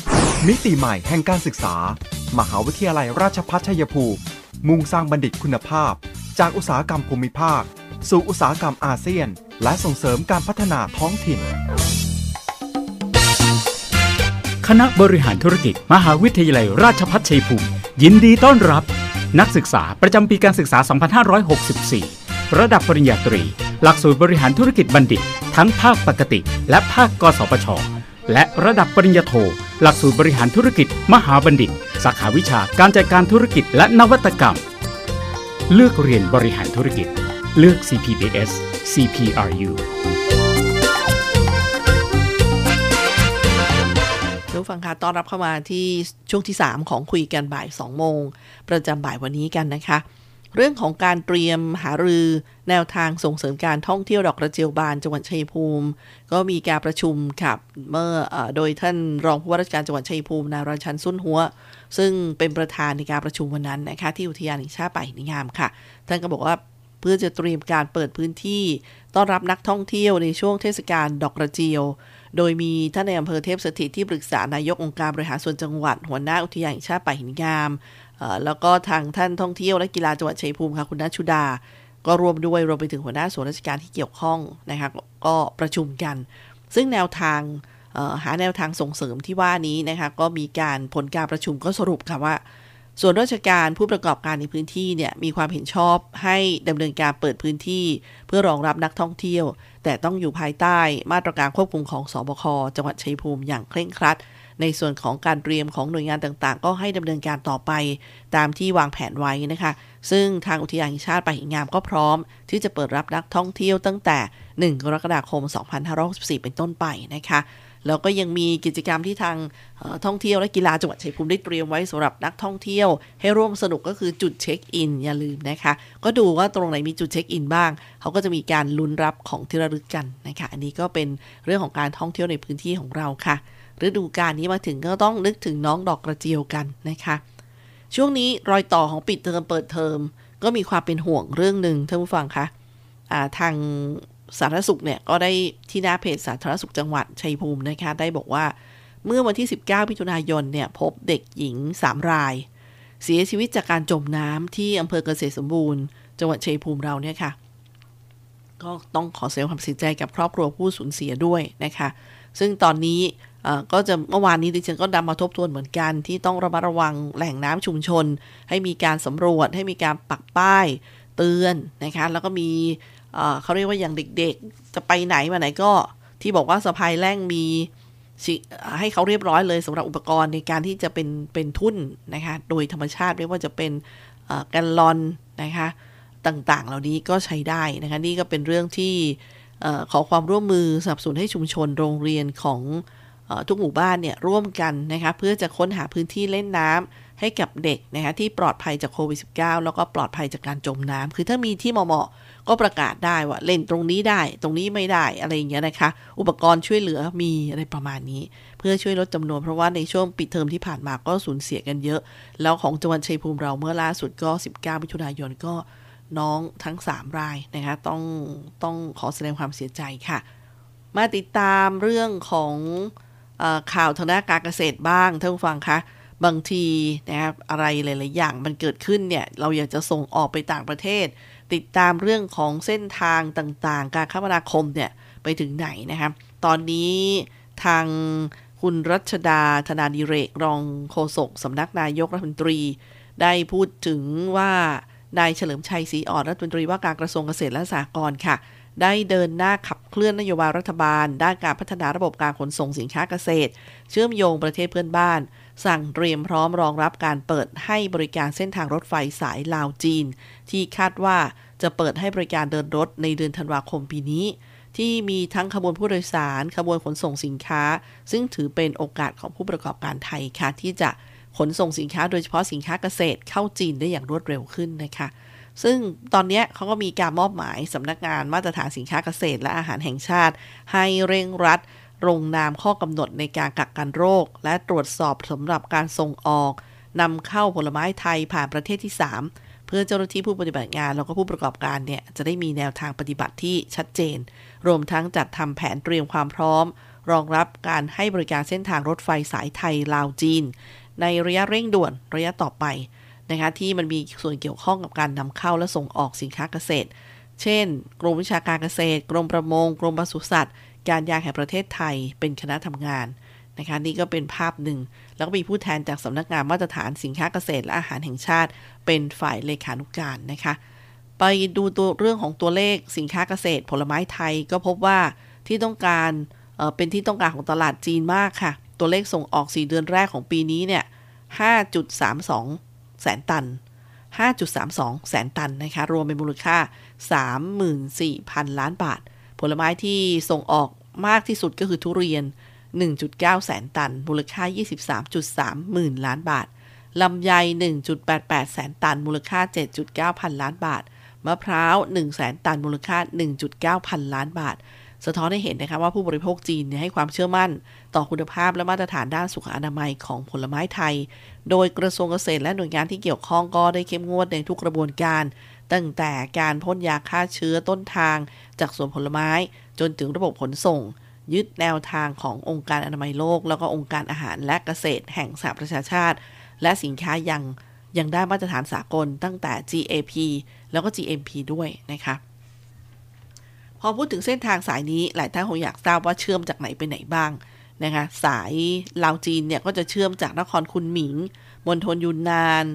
มิติใหม่แห่งการศึกษามหาวิทยาลัยราชภัฏชัยภูมิมุ่งสร้างบัณฑิตคุณภาพจากอุตสาหกรรมภูมิภาคสู่อุตสาหกรรมอาเซียนและส่งเสริมการพัฒนาท้องถิ่นคณะบริหารธุรกิจมหาวิทยาลัยราชภัฏชัยภูมิยินดีต้อนรับนักศึกษาประจำปีการศึกษา สองพันห้าร้อยหกสิบสี่ ระดับปริญญาตรีหลักสูตรบริหารธุรกิจบัณฑิตทั้งภาคปกติและภาคกสปช.และระดับปริญญาโทหลักสูตรบริหารธุรกิจมหาบัณฑิตสาขาวิชาการจัดการธุรกิจและนวัตกรรมเลือกเรียนบริหารธุรกิจเลือก ซี พี บี เอส ซี พี อาร์ ยูผู้ฟังคะต้อนรับเข้ามาที่ช่วงที่สามของคุยกันบ่ายสองโมงประจำบ่ายวันนี้กันนะคะเรื่องของการเตรียมหารือแนวทางส่งเสริมการท่องเที่ยวดอกกระเจียวบานจังหวัดชัยภูมิก็มีการประชุมครับเมื่อโดยท่านรองผู้ว่าราชการจังหวัดชัยภูมินายราชันสุนหัวซึ่งเป็นประธานในการประชุมวันนั้นนะคะที่อุทยานแห่งชาติป่าหินงามค่ะท่านก็บอกว่าเพื่อจะเตรียมการเปิดพื้นที่ต้อนรับนักท่องเที่ยวในช่วงเทศกาลดอกกระเจียวโดยมีท่านในอำเภอเทพสถิตที่ปรึกษานายกองค์การบริหารส่วนจังหวัดหัวหน้าอุทยานแห่งชาติป่าหินงามแล้วก็ทางท่านท่องเที่ยวและกีฬาจังหวัดชัยภูมิค่ะคุณณัชชุดาก็รวมด้วยรวมไปถึงหัวหน้าส่วนราชการที่เกี่ยวข้องนะคะก็ประชุมกันซึ่งแนวทางหาแนวทางส่งเสริมที่ว่านี้นะคะก็มีการผลการประชุมก็สรุปค่ะว่าส่วนราชการผู้ประกอบการในพื้นที่เนี่ยมีความเห็นชอบให้ดำเนินการเปิดพื้นที่เพื่อรองรับนักท่องเที่ยวแต่ต้องอยู่ภายใต้มาตรการควบคุมของสบค.จังหวัดชัยภูมิอย่างเคร่งครัดในส่วนของการเตรียมของหน่วยงานต่างๆก็ให้ดำเนินการต่อไปตามที่วางแผนไว้นะคะซึ่งทางอุทยานแห่งชาติป่าหินงามก็พร้อมที่จะเปิดรับนักท่องเที่ยวตั้งแต่หนึ่งกรกฎาคมสองพันห้าร้อยหกสิบสี่เป็นต้นไปนะคะแล้วก็ยังมีกิจกรรมที่ทางท่องเที่ยวและกีฬาจังหวัดชัยภูมิได้เตรียมไว้สำหรับนักท่องเที่ยวให้ร่วมสนุกก็คือจุดเช็คอินอย่าลืมนะคะก็ดูว่าตรงไหนมีจุดเช็คอินบ้างเขาก็จะมีการลุ้นรับของที่ระลึกกันนะคะอันนี้ก็เป็นเรื่องของการท่องเที่ยวในพื้นที่ของเราค่ะฤดูกาลนี้มาถึงก็ต้องนึกถึงน้องดอกกระเจียวกันนะคะช่วงนี้รอยต่อของปิดเทอมเปิดเทอมก็มีความเป็นห่วงเรื่องนึงท่านผู้ฟังคะอ่าทางสาธารณสุขเนี่ยก็ได้ที่หน้าเพจสาธารณสุขจังหวัดชัยภูมินะคะได้บอกว่าเมื่อวันที่สิบเก้ามิถุนายนเนี่ยพบเด็กหญิงสามรายเสียชีวิตจากการจมน้ำที่อำเภอเกษตรสมบูรณ์จังหวัดชัยภูมิเราเนี่ยค่ะก็ต้องขอแสดงความเสียใจกับครอบครัวผู้สูญเสียด้วยนะคะซึ่งตอนนี้ก็จะเมื่อวานนี้ดิฉันก็นำมาทบทวนเหมือนกันที่ต้องระมัดระวังแหล่งน้ำชุมชนให้มีการสำรวจให้มีการปักป้ายเตือนนะคะแล้วก็มีเขาเรียกว่าอย่างเด็กๆจะไปไหนมาไหนก็ที่บอกว่าสะพายแล่งมีให้เขาเรียบร้อยเลยสำหรับอุปกรณ์ในการที่จะเป็นเป็นทุ่นนะคะโดยธรรมชาติไม่ว่าจะเป็นแกลลอนนะคะต่างๆเหล่านี้ก็ใช้ได้นะคะนี่ก็เป็นเรื่องที่ขอความร่วมมือสนับสนุนให้ชุมชนโรงเรียนของทุกหมู่บ้านเนี่ยร่วมกันนะคะเพื่อจะค้นหาพื้นที่เล่นน้ำให้กับเด็กนะคะที่ปลอดภัยจากโควิด สิบเก้า แล้วก็ปลอดภัยจากการจมน้ำคือถ้ามีที่เหมาะๆก็ประกาศได้ว่าเล่นตรงนี้ได้ตรงนี้ไม่ได้อะไรอย่างเงี้ยนะคะอุปกรณ์ช่วยเหลือมีอะไรประมาณนี้เพื่อช่วยลดจำนวนเพราะว่าในช่วงปิดเทอมที่ผ่านมาก็สูญเสียกันเยอะแล้วของจังหวัดชัยภูมิเราเมื่อล่าสุดก็สิบเก้ามิถุนายนก็น้องทั้งสามรายนะคะต้องต้องขอแสดงความเสียใจค่ะมาติดตามเรื่องของข่าวทางด้านการเกษตรบ้างท่านผู้ฟังคะบางทีนะครับอะไรหลายๆอย่างมันเกิดขึ้นเนี่ยเราอยากจะส่งออกไปต่างประเทศติดตามเรื่องของเส้นทางต่างๆการคมนาคมเนี่ยไปถึงไหนนะครับตอนนี้ทางคุณรัชดาธนาดิเรกรองโฆษกสำนักนายกรัฐมนตรีได้พูดถึงว่านายเฉลิมชัยศรีอ่อนรัฐมนตรีว่าการกระทรวงเกษตรและสหกรณ์ค่ะ ได้เดินหน้าขับเคลื่อนนโยบายรัฐบาลด้านการพัฒนาระบบการขนส่งสินค้าเกษตรเชื่อมโยงประเทศเพื่อนบ้านสั่งเตรียมพร้อมรองรับการเปิดให้บริการเส้นทางรถไฟสายลาวจีนที่คาดว่าจะเปิดให้บริการเดินรถในเดือนธันวาคมปีนี้ที่มีทั้งขบวนผู้โดยสารขบวนขนส่งสินค้าซึ่งถือเป็นโอกาสของผู้ประกอบการไทยค่ะที่จะขนส่งสินค้าโดยเฉพาะสินค้าเกษตรเข้าจีนได้อย่างรวดเร็วขึ้นนะคะซึ่งตอนนี้เขาก็มีการมอบหมายสำนักงานมาตรฐานสินค้าเกษตรและอาหารแห่งชาติให้เร่งรัดลงนามข้อกำหนดในการกักกันโรคและตรวจสอบสำหรับการส่งออกนำเข้าผลไม้ไทยผ่านประเทศที่สามเพื่อเจ้าหน้าที่ผู้ปฏิบัติงานแล้วก็ผู้ประกอบการเนี่ยจะได้มีแนวทางปฏิบัติที่ชัดเจนรวมทั้งจัดทำแผนเตรียมความพร้อมรองรับการให้บริการเส้นทางรถไฟสายไทยลาวจีนในระยะเร่งด่วนระยะต่อไปนะคะที่มันมีส่วนเกี่ยวข้องกับการนำเข้าและส่งออกสินค้าเกษตรเช่นกรมวิชาการเกษตรกรมประมงกรมปศุสัตว์การยางแห่งประเทศไทยเป็นคณะทำงานนะคะนี่ก็เป็นภาพหนึ่งแล้วก็มีผู้แทนจากสำนักงานมาตรฐานสินค้าเกษตรและอาหารแห่งชาติเป็นฝ่ายเลขานุการนะคะไปดูตัวเรื่องของตัวเลขสินค้าเกษตรผลไม้ไทยก็พบว่าที่ต้องการเอ่อเป็นที่ต้องการของตลาดจีนมากค่ะตัวเลขส่งออกสี่เดือนแรกของปีนี้เนี่ย ห้าจุดสามสอง แสนตัน ห้าจุดสามสอง แสนตันนะคะรวมเป็นมูลค่า สามหมื่นสี่พัน ล้านบาทผลไม้ที่ส่งออกมากที่สุดก็คือทุเรียน หนึ่งจุดเก้า แสนตันมูลค่า ยี่สิบสามจุดสาม หมื่นล้านบาทลำไย หนึ่งจุดแปดแปด แสนตันมูลค่า เจ็ดจุดเก้า พันล้านบาทมะพร้าวหนึ่งแสนตันมูลค่า หนึ่งจุดเก้า พันล้านบาทสะท้อนให้เห็นนะคะว่าผู้บริโภคจีนให้ความเชื่อมั่นต่อคุณภาพและมาตรฐานด้านสุขอนามัยของผลไม้ไทยโดยกระทรวงเกษตรและหน่วยงานที่เกี่ยวข้องก็ได้เข้มงวดในทุกกระบวนการตั้งแต่การพ่นยาฆ่าเชื้อต้นทางจากสวนผลไม้จนถึงระบบขนส่งยึดแนวทางขององค์การอนามัยโลกแล้วก็องค์การอาหารและเกษตรแห่งสหประชาชาติและสินค้ายังยังได้มาตรฐานสากลตั้งแต่ จี เอ พี แล้วก็ จี เอ็ม พี ด้วยนะคะพอพูดถึงเส้นทางสายนี้หลายท่านคงอยากทราบว่าเชื่อมจากไหนไปไหนบ้างนะคะสายลาวจีนเนี่ยก็จะเชื่อมจากนครคุนหมิงมณฑลยูนนาน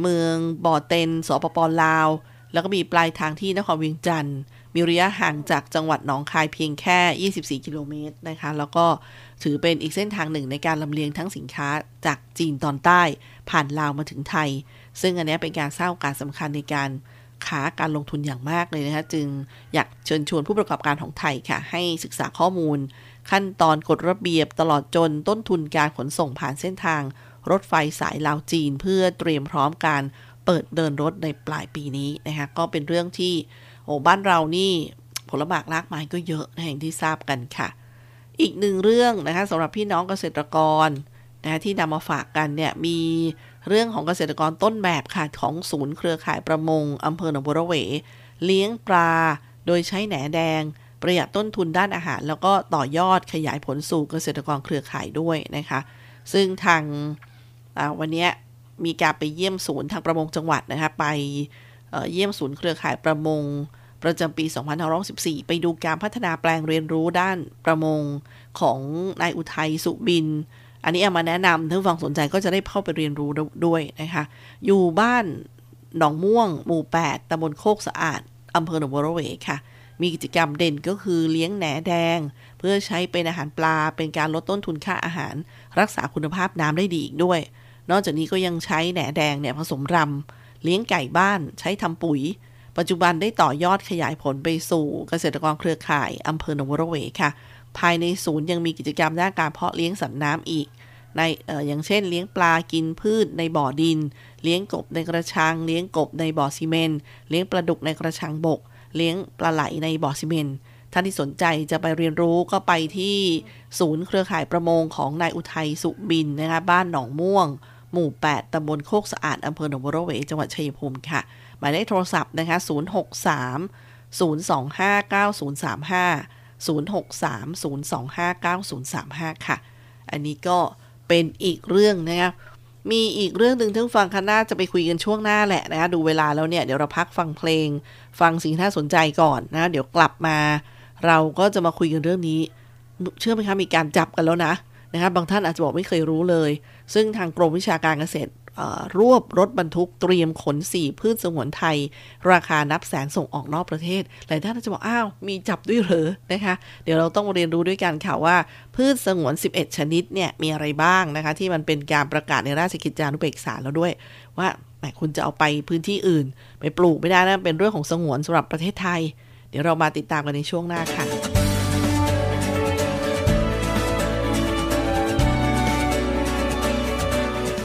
เมืองบ่อเต็นสปป.ลาวแล้วก็มีปลายทางที่นครเวียงจันทร์มีระยะห่างจากจังหวัดหนองคายเพียงแค่ยี่สิบสี่กิโลเมตรนะคะแล้วก็ถือเป็นอีกเส้นทางหนึ่งในการลำเลียงทั้งสินค้าจากจีนตอนใต้ผ่านลาวมาถึงไทยซึ่งอันนี้เป็นการสร้างโอกาสสำคัญในการค้าการลงทุนอย่างมากเลยนะคะจึงอยากเชิญชวนผู้ประกอบการของไทยค่ะให้ศึกษาข้อมูลขั้นตอนกฎระเบียบตลอดจนต้นทุนการขนส่งผ่านเส้นทางรถไฟสายลาวจีนเพื่อเตรียมพร้อมการเปิดเดินรถในปลายปีนี้นะคะก็เป็นเรื่องที่โอ้บ้านเรานี่ผลหมากรากไม้ก็เยอะอย่างที่ทราบกันค่ะอีกหนึ่งเรื่องนะคะสำหรับพี่น้องเกษตรกรนะที่นำมาฝากกันเนี่ยมีเรื่องของเกษตรกรต้นแบบค่ะของศูนย์เครือข่ายประมงอำเภอหนองบัวระเวเลี้ยงปลาโดยใช้แหนแดงประหยัดต้นทุนด้านอาหารแล้วก็ต่อยอดขยายผลสู่เกษตรกรเครือข่ายด้วยนะคะซึ่งทางวันนี้มีการไปเยี่ยมศูนย์ทางประมงจังหวัดนะคะไปเยี่ยมศูนย์เครือข่ายประมงประจำปีสองพันห้าร้อยสิบสี่ไปดูการพัฒนาแปลงเรียนรู้ด้านประมงของนายอุทัยสุบินอันนี้เอามาแนะนำท่านผู้ฟังสนใจก็จะได้เข้าไปเรียนรู้ด้วยนะคะอยู่บ้านหนองม่วงหมู่แปดตำบลโคกสะอาดอำเภอหนองบัวระเวค่ะมีกิจกรรมเด่นก็คือเลี้ยงแหนแดงเพื่อใช้เป็นอาหารปลาเป็นการลดต้นทุนค่าอาหารรักษาคุณภาพน้ำได้ดีอีกด้วยนอกจากนี้ก็ยังใช้แหนแดงเนี่ยผสมรำเลี้ยงไก่บ้านใช้ทำปุ๋ยปัจจุบันได้ต่อยอดขยายผลไปสู่เกษตรกรเครือข่ายอำเภอหนองบัวระเวค่ะภายในศูนย์ยังมีกิจกรรมด้านการเพาะเลี้ยงสัตว์น้ำอีกในเอ่ออย่างเช่นเลี้ยงปลากินพืชในบ่อดินเลี้ยงกบในกระชังเลี้ยงกบในบ่อซีเมนต์เลี้ยงปลาดุกในกระชังบกเลี้ยงปลาไหลในบ่อซีเมนต์ท่านที่สนใจจะไปเรียนรู้ก็ไปที่ศูนย์เครือข่ายประมงของนายอุทัยสุบินนะคะบ้านหนองม่วงหมู่แปดตำบลโคกสะอาดอำเภอหนองบัวระเวจังหวัดชัยภูมิค่ะหมายเลขโทรศัพท์นะคะศูนย์ หก สาม ศูนย์ สอง ห้า เก้า ศูนย์ สาม ห้าศูนย์ หก สาม ศูนย์ สอง ห้า เก้า ศูนย์ สาม ห้าค่ะอันนี้ก็เป็นอีกเรื่องนะครับมีอีกเรื่องนึงท่านฟังค่ะน่าจะไปคุยกันช่วงหน้าแหละนะคะดูเวลาแล้วเนี่ยเดี๋ยวเราพักฟังเพลงฟังสิ่งที่น่าสนใจก่อนนะเดี๋ยวกลับมาเราก็จะมาคุยกันเรื่องนี้เชื่อไหมคะมีการจับกันแล้วนะนะคะบางท่านอาจจะบอกไม่เคยรู้เลยซึ่งทางกรมวิชาการเกษตร รวบรถบรรทุกเตรียมขนสี่พืชสงวนไทยราคานับแสนส่งออกนอกประเทศหลายท่านจะบอกอ้าวมีจับด้วยเหรอนะคะเดี๋ยวเราต้องเรียนรู้ด้วยกันค่ะว่าพืชสงวนสิบเอ็ดชนิดเนี่ยมีอะไรบ้างนะคะที่มันเป็นการประกาศในราชกิจจานุเบกษาแล้วด้วยว่าแหมคุณจะเอาไปพื้นที่อื่นไปปลูกไม่ได้นะเป็นเรื่องของสงวนสำหรับประเทศไทยเดี๋ยวเรามาติดตามกันในช่วงหน้าค่ะ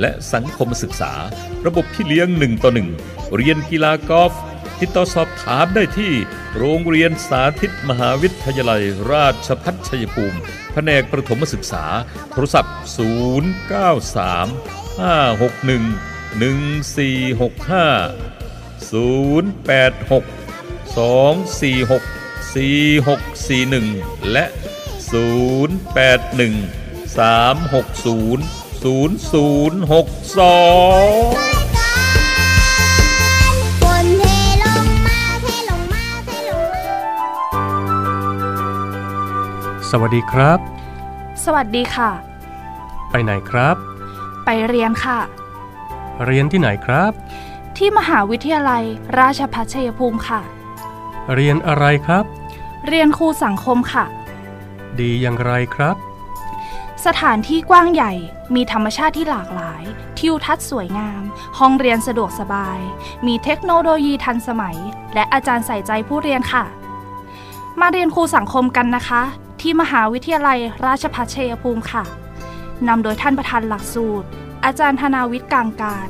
และสังคมศึกษาระบบพี่เลี้ยงหนึ่งต่อหนึ่งเรียนกีฬากอล์ฟติดต่อสอบถามได้ที่โรงเรียนสาธิตมหาวิทยาลัยราชภัฏชัยภูมิแผนกประถมศึกษาโทรศัพท์ศูนย์ เก้า สาม ห้า หก หนึ่ง หนึ่ง สี่ หก ห้า ศูนย์ แปด หก สอง สี่ หก สี่ หก สี่ หนึ่งและศูนย์ แปด หนึ่ง สาม หก ศูนย์ ศูนย์ ศูนย์ หก สองสวัสดีครับสวัสดีค่ะไปไหนครับไปเรียนค่ะเรียนที่ไหนครับที่มหาวิทยาลัยราชภัฏชัยภูมิค่ะเรียนอะไรครับเรียนครูสังคมค่ะดีอย่างไรครับสถานที่กว้างใหญ่มีธรรมชาติที่หลากหลายทิวทัศน์สวยงามห้องเรียนสะดวกสบายมีเทคโนโลยีทันสมัยและอาจารย์ใส่ใจผู้เรียนค่ะมาเรียนครูสังคมกันนะคะที่มหาวิทยาลัยราชภัฏชัยภูมิค่ะนำโดยท่านประธานหลักสูตรอาจารย์ธนาวิทย์กลางการ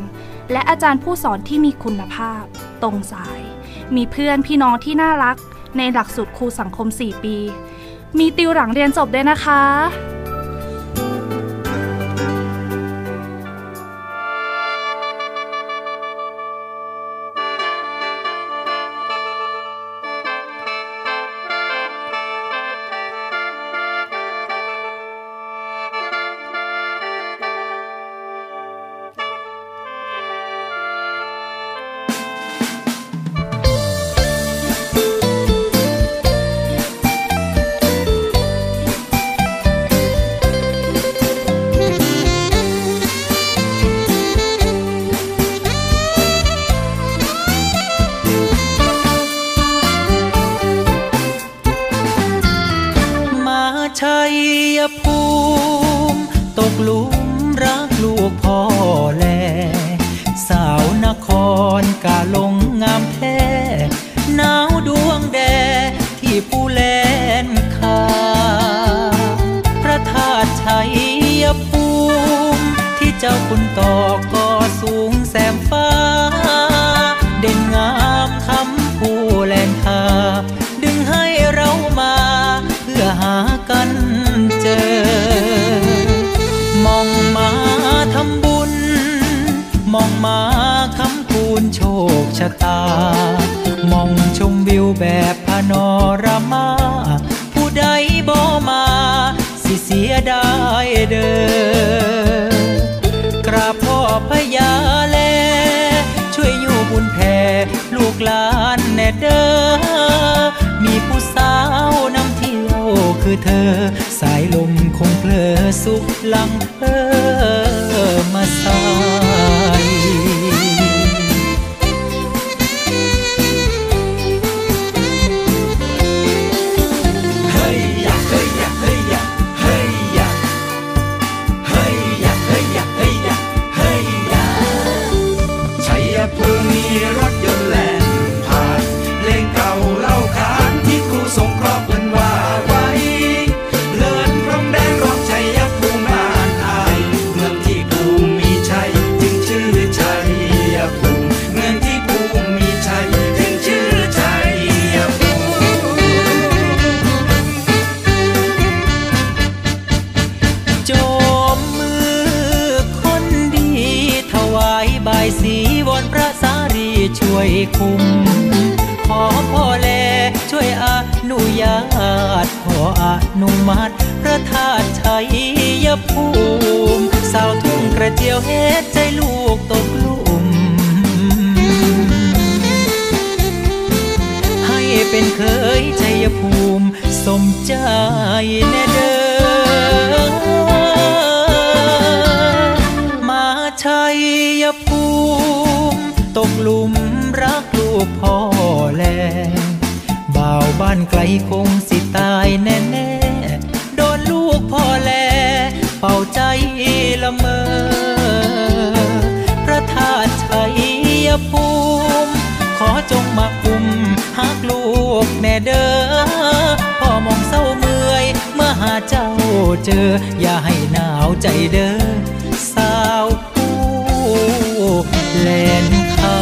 และอาจารย์ผู้สอนที่มีคุณภาพตรงสายมีเพื่อนพี่น้องที่น่ารักในหลักสูตรครูสังคมสี่ปีมีติวหลังเรียนจบด้วยนะคะมองชมวิวแบบพาโนรามาผู้ใดบ่มาสิเสียดายเด้อกราบพ่อพญาแลช่วยอยู่บุญแผ่ลูกหลานแน่เด้อมีผู้สาวนำเที่ยวคือเธอสายลมคงเพลอสุขหลังเธอมาสาย วยคุ้มขอพ่อแลช่วยอนุญาตขออนุมัติพระธาตุชัยภูมิสาวทุ่งกระเจียวเฮ็ดใจลูกตกลุ่มให้เป็นเคยชัยภูมิสมใจแน่เด้อชัยภูมิตกลุมรักลูกพ่อแลบ่าวบ้านไกลคงสิตายแน่ๆโดนลูกพ่อแลเป่าใจละเมอพระธาตุชัยภูมิขอจงมาคุมหักลูกแน่เด้อพ่อมองเศร้าเมื่อยเมื่อหาเจ้าเจออย่าให้หนาวใจเด้อสาวแลนคา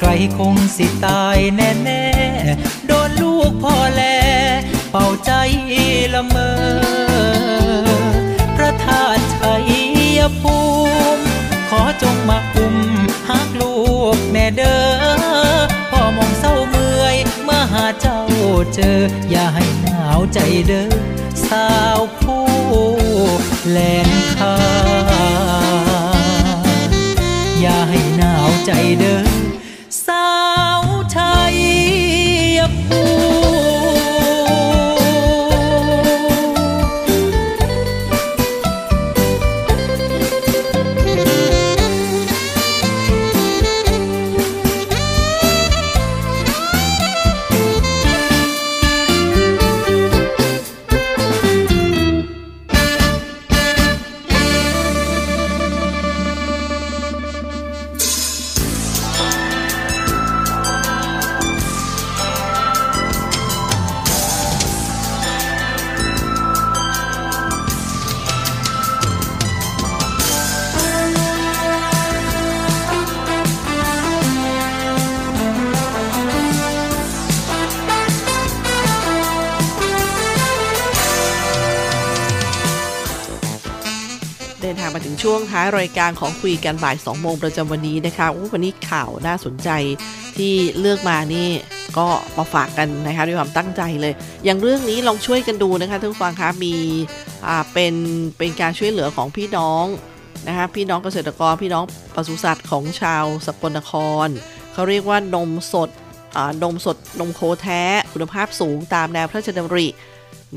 ไกลคงสิตายแน่ๆโดนลูกพ่อแลเป่าใจละเมอพระธาตุชัยภูมิขอจงมาคุมหักลูกแน่เด้อพ่อมองเศร้าเมื่อยเมื่อหาเจ้าเจออย่าให้หนาวใจเด้อสาวผู้แลนคาอย่าให้หนาวใจเด้อช่วงท้ายรายการของคุยกันบ่ายสองโมงประจำวันนี้นะคะวันนี้ข่าวน่าสนใจที่เลือกมานี่ก็มาฝากกันนะคะด้วยความตั้งใจเลยอย่างเรื่องนี้ลองช่วยกันดูนะคะทุกฟังคะมีอ่าเป็นเป็นการช่วยเหลือของพี่น้องนะคะพี่น้องเกษตรกรพี่น้องปศุสัตว์ของชาวสกลนครเขาเรียกว่านมสดอ่านมสดนมโคแท้คุณภาพสูงตามแนวพระราชดำริ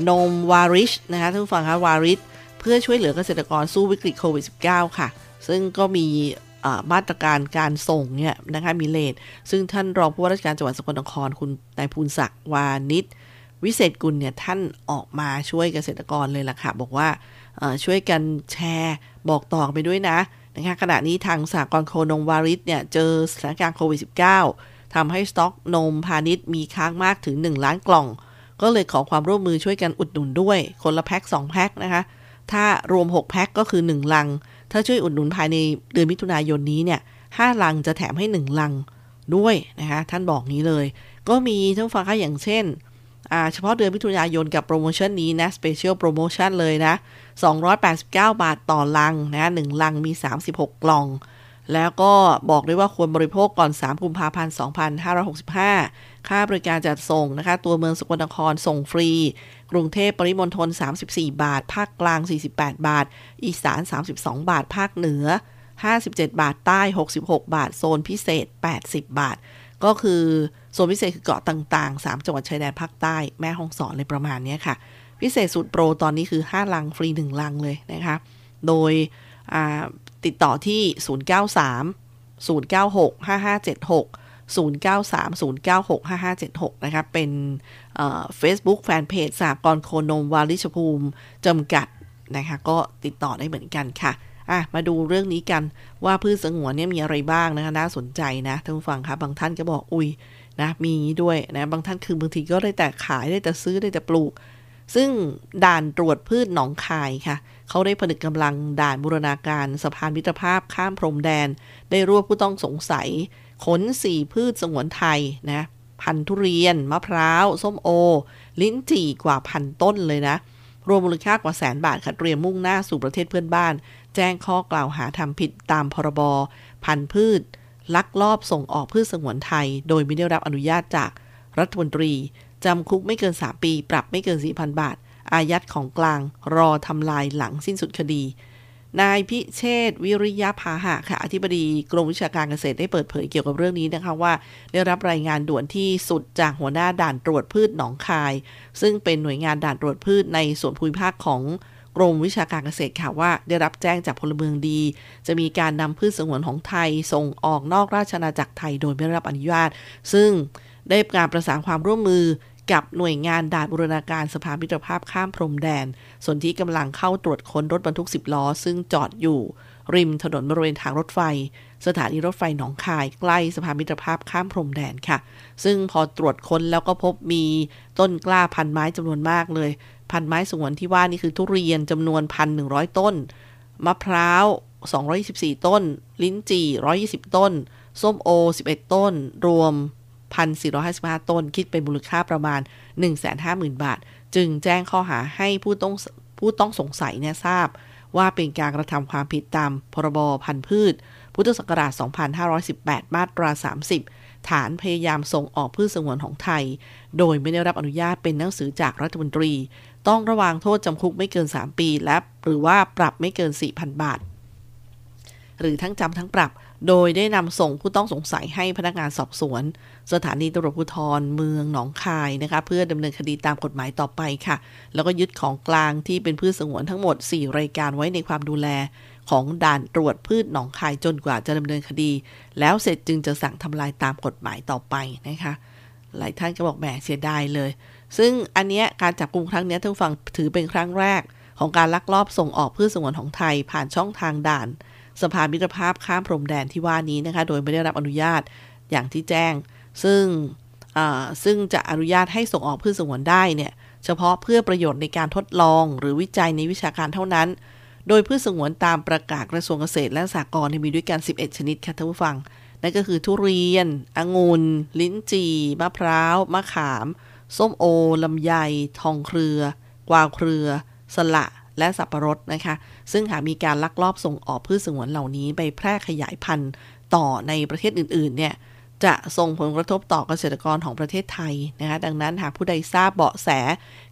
นมวาริชนะคะทุกฟังคะวาริชเพื่อช่วยเหลือเกษตรกรสู้วิกฤตโควิด สิบเก้า ค่ะซึ่งก็มีมาตรการการส่งเนี่ยนะคะมีเลทซึ่งท่านรองผู้ว่าราชการจังหวัดสกลนครคุณนายภูลศักดิ์วานิชวิเศษกุลเนี่ยท่านออกมาช่วยเกษตรกรเลยล่ะค่ะบอกว่าช่วยกันแชร์บอกต่อไปด้วยนะนะคะขณะนี้ทางสหกรณ์โคนมวาริชเนี่ยเจอสถานการณ์โควิด สิบเก้า ท ทำให้สต็อกนมพาณิชย์มีค้างมากถึงหนึ่งล้านกล่องก็เลยขอความร่วมมือช่วยกันอุดหนุนด้วยคนละแพ็คสองแพ็คนะคะถ้ารวมหกแพ็คก็คือหนึ่งลังถ้าช่วยอุดหนุนภายในเดือนมิถุนายนนี้เนี่ยห้าลังจะแถมให้หนึ่งลังด้วยนะคะท่านบอกนี้เลยก็มีท่านฟังค่ะอย่างเช่นอ่าเฉพาะเดือนมิถุนายนกับโปรโมชั่นนี้นะสเปเชียลโปรโมชั่นเลยนะสองร้อยแปดสิบเก้าบาทต่อลังนะหนึ่งลังมีสามสิบหกกล่องแล้วก็บอกด้วยว่าควรบริโภคก่อนสามกุมภาพันธ์สองพันห้าร้อยหกสิบห้าค่าบริการจัดส่งนะคะตัวเมืองสกลนครส่งฟรีกรุงเทพปริมณฑลสามสิบสี่บาทภาคกลางสี่สิบแปดบาทอีสานสามสิบสองบาทภาคเหนือห้าสิบเจ็ดบาทใต้หกสิบหกบาทโซนพิเศษแปดสิบบาทก็คือโซนพิเศษคือเกาะต่างๆสามจังหวัดชายแดนภาคใต้แม่ฮ่องสอนเลยประมาณนี้ค่ะพิเศษสุดโปรตอนนี้คือห้าลังฟรีหนึ่งลังเลยนะคะโดยติดต่อที่ศูนย์เก้าสาม ศูนย์เก้าหก ห้าห้าเจ็ดหก ศูนย์เก้าสาม ศูนย์เก้าหก ห้าห้าเจ็ดหกนะคะเป็นเอ่อ Facebook Fanpage สหกรณ์โคนมวาริชภูมิจำกัดนะคะก็ติดต่อได้เหมือนกันค่ะอ่ะมาดูเรื่องนี้กันว่าพืชสงวนเนี่ยมีอะไรบ้างนะคะน่าสนใจนะท่านผู้ฟังคะบางท่านก็บอกอุ้ยนะมีด้วยนะบางท่านคือบางทีก็ได้แต่ขายได้แต่ซื้อได้แต่ปลูกซึ่งด่านตรวจพืชหนองคายค่ะเขาได้ผนึกกำลังด่านบูรณาการสะพานมิตรภาพข้ามพรมแดนได้รวบผู้ต้องสงสัยขนสี่พืชสงวนไทยนะพันธุ์ทุเรียนมะพร้าวส้มโอลิ้นจี่กว่าพันต้นเลยนะรวมมูลค่ากว่าแสนบาทค่ะเตรียมมุ่งหน้าสู่ประเทศเพื่อนบ้านแจ้งข้อกล่าวหาทำผิดตามพรบพันธุ์พืชลักลอบส่งออกพืชสงวนไทยโดยไม่ได้รับอนุญาตจากรัฐมนตรีจำคุกไม่เกินสามปีปรับไม่เกิน สี่พันบาทอายัดของกลางรอทำลายหลังสิ้นสุดคดีนายพิเชษฐ์วิริยพาหะค่ะอธิบดีกรมวิชาการเกษตรได้เปิดเผยเกี่ยวกับเรื่องนี้นะคะว่าได้รับรายงานด่วนที่สุดจากหัวหน้าด่านตรวจพืชหนองคายซึ่งเป็นหน่วยงานด่านตรวจพืชในส่วนภูมิภาคของกรมวิชาการเกษตรค่ะว่าได้รับแจ้งจากพลเมืองดีจะมีการนำพืชสงวนของไทยส่งออกนอกราชอาณาจักรไทยโดยไม่ได้รับอนุญาตซึ่งได้การประสานความร่วมมือกับหน่วยงานด่านบูรณาการสะพานมิตรภาพข้ามพรมแดนส่วนที่กำลังเข้าตรวจค้นรถบรรทุกสิบล้อซึ่งจอดอยู่ริมถนนบริเวณทางรถไฟสถานีรถไฟหนองคายใกล้สะพานมิตรภาพข้ามพรมแดนค่ะซึ่งพอตรวจค้นแล้วก็พบมีต้นกล้าพันไม้จำนวนมากเลยพันไม้สงวนที่ว่านี่คือทุเรียนจำนวน หนึ่งพันหนึ่งร้อยต้นมะพร้าวสองร้อยยี่สิบสี่ต้นลิ้นจี่หนึ่งร้อยยี่สิบต้นส้มโอสิบเอ็ดต้นรวมหนึ่งพันสี่ร้อยห้าสิบห้าต้นคิดเป็นมูลค่าประมาณ หนึ่งแสนห้าหมื่นบาทจึงแจ้งข้อหาให้ผู้ต้องผู้ต้องสงสัยเนี่ยทราบว่าเป็นการกระทำความผิดตามพรบพันธุ์พืชพุทธศักราชสองพันห้าร้อยสิบแปดมาตราสามสิบฐานพยายามส่งออกพืชสงวนของไทยโดยไม่ได้รับอนุญาตเป็นหนังสือจากรัฐมนตรีต้องระวางโทษจำคุกไม่เกินสามปีและหรือว่าปรับไม่เกิน สี่พันบาทหรือทั้งจำทั้งปรับโดยได้นำส่งผู้ต้องสงสัยให้พนักงานสอบสวนสถานีตำรวจภูธรเมืองหนองคายนะคะเพื่อดำเนินคดีตามกฎหมายต่อไปค่ะแล้วก็ยึดของกลางที่เป็นพืชสงวนทั้งหมดสี่รายการไว้ในความดูแลของด่านตรวจพืชหนองคายจนกว่าจะดำเนินคดีแล้วเสร็จจึงจะสั่งทำลายตามกฎหมายต่อไปนะคะหลายท่านก็บอกแหมเสียดายเลยซึ่งอันเนี้ยการจับกุมครั้งเนี้ยท่านฟังถือเป็นครั้งแรกของการลักลอบส่งออกพืชสงวนของไทยผ่านช่องทางด่านสะพานมิตรภาพข้ามพรมแดนที่ว่านี้นะคะโดยไม่ได้รับอนุญาตอย่างที่แจ้งซึ่งซึ่งจะอนุญาตให้ส่งออกพืชสงวนได้เนี่ยเฉพาะเพื่อประโยชน์ในการทดลองหรือวิจัยในวิชาการเท่านั้นโดยพืชสงวนตามประกาศกระทรวงเกษตรและสหกรณ์มีด้วยกันสิบเอ็ดชนิดค่ะท่านผู้ฟังนั่นก็คือทุเรียนองุ่นลิ้นจี่มะพร้าวมะขามส้มโอลำไยทองเครือกวาวเครือสละและสับปะรดนะคะซึ่งหากมีการลักลอบส่งออกพืชสงวนเหล่านี้ไปแพร่ขยายพันธุ์ต่อในประเทศอื่นๆเนี่ยจะส่งผลกระทบต่อเกษตรกรของประเทศไทยนะคะดังนั้นหากผู้ใดทราบเบาะแส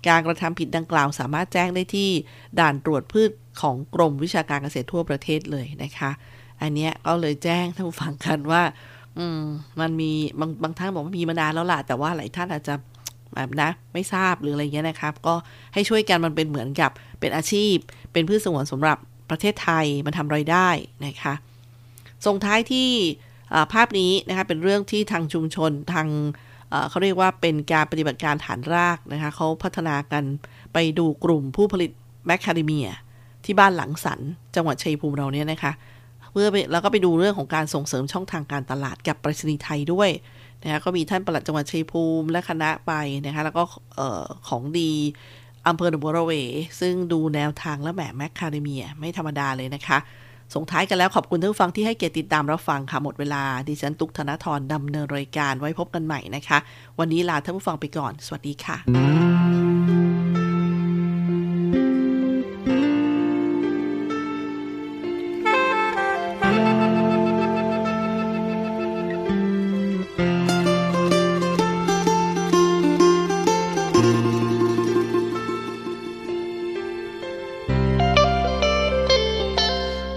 การกระทำผิดดังกล่าวสามารถแจ้งได้ที่ด่านตรวจพืชของกรมวิชาการเกษตรทั่วประเทศเลยนะคะอันเนี้ยก็เลยแจ้งท่านผู้ฟังกันว่าอืมมันมีบางบางท่านบอกว่ามีมานานแล้วล่ะแต่ว่าหลายท่านอาจจะแบบนะไม่ทราบหรืออะไรเงี้ยนะครับก็ให้ช่วยกันมันเป็นเหมือนกับเป็นอาชีพเป็นพืชสงวนสำหรับประเทศไทยมันทำรายได้นะคะส่งท้ายที่ภาพนี้นะคะเป็นเรื่องที่ทางชุมชนทางเขาเรียกว่าเป็นการปฏิบัติการฐานรากนะคะเขาพัฒนากันไปดูกลุ่มผู้ผลิตแมคคาเดเมียที่บ้านหลังสันจังหวัดชัยภูมิเราเนี่ยนะคะเพื่อแล้วก็ไปดูเรื่องของการส่งเสริมช่องทางการตลาดกับไปรษณีย์ไทยด้วย นะคะก็มีท่านปลัดจังหวัดชัยภูมิและคณะไปนะคะแล้วก็ของดีอำเภอหนองบัวระเวซึ่งดูแนวทางและแหมแมคคาเดเมียไม่ธรรมดาเลยนะคะส่งท้ายกันแล้วขอบคุณทุกฟังที่ให้เกียรติติดตามรับฟังค่ะหมดเวลาดิฉันตุ๊กธนธรดำเนินรายการไว้พบกันใหม่นะคะวันนี้ลาท่านผู้ฟังไปก่อนสวัสดีค่ะ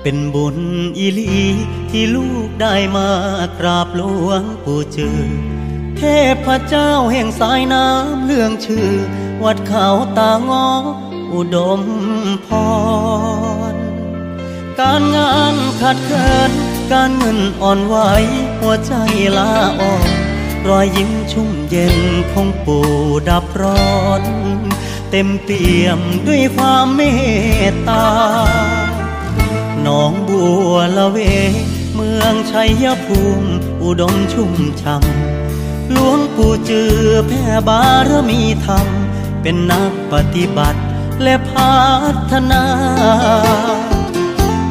เป็นบุญอีหลีที่ลูกได้มากราบหลวงปู่จือเทพเจ้าแห่งสายน้ำเรื่องชื่อวัดเขาตางออุดมพรการงานขัดเคินการเงินอ่อนไหวหัวใจลาออกรอยยิ้มชุ่มเย็นของปู่ดับร้อนเต็มเปี่ยมด้วยความเมตตาหนองบัวละเวเมืองชัยภูมิอุดมชุ่มช่ำหลวงปู่จือแผ่บารมีธรรมเป็นนักปฏิบัติและพัฒนา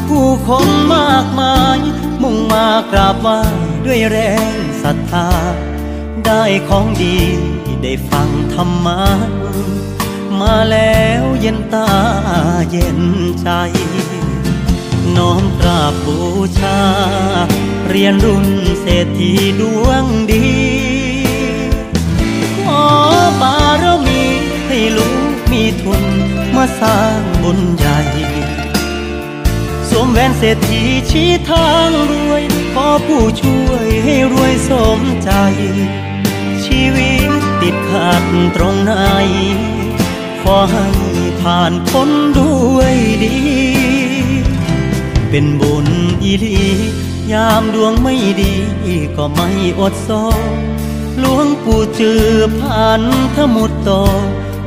ผู้คนมากมายมุ่งมากราบไหว้ด้วยแรงศรัทธาได้ของดีได้ฟังธรรมะมาแล้วเย็นตาเย็นใจน้อมกราบบูชาเรียนรุ่นเศรษฐีดวงดีขอบารมีให้ลูกมีทุนมาสร้างบุญใหญ่สวมแหวนเศรษฐีชี้ทางรวยขอผู้ช่วยให้รวยสมใจชีวิตติดขัดตรงไหนขอให้ผ่านพ้นด้วยดีเป็นบุญอีหลียามดวงไม่ดีก็ไม่อดซ้อหลวงปู่จือพันธมุตโต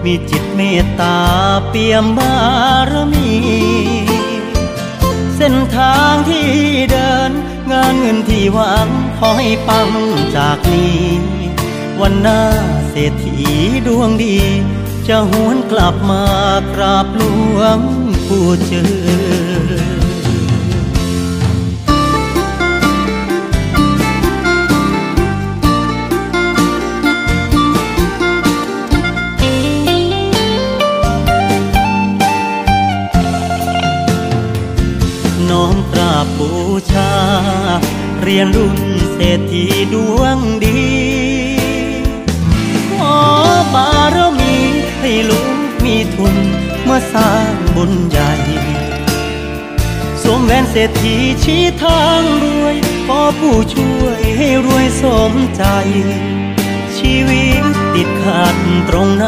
มีจิตเมตตาเปี่ยมบารมีเส้นทางที่เดินงานเงินที่หวังขอให้ปังจากนี้วันหน้าเศรษฐีดวงดีจะหวนกลับมากราบหลวงปู่จือบูชาเรียนรุ่นเศรษฐีดวงดีขอบารมีให้ลูกมีทุนมาสร้างบุญใหญ่สวมแหวนเศรษฐีชี้ทางรวยขอผู้ช่วยให้รวยสมใจชีวิตติดขัดตรงไหน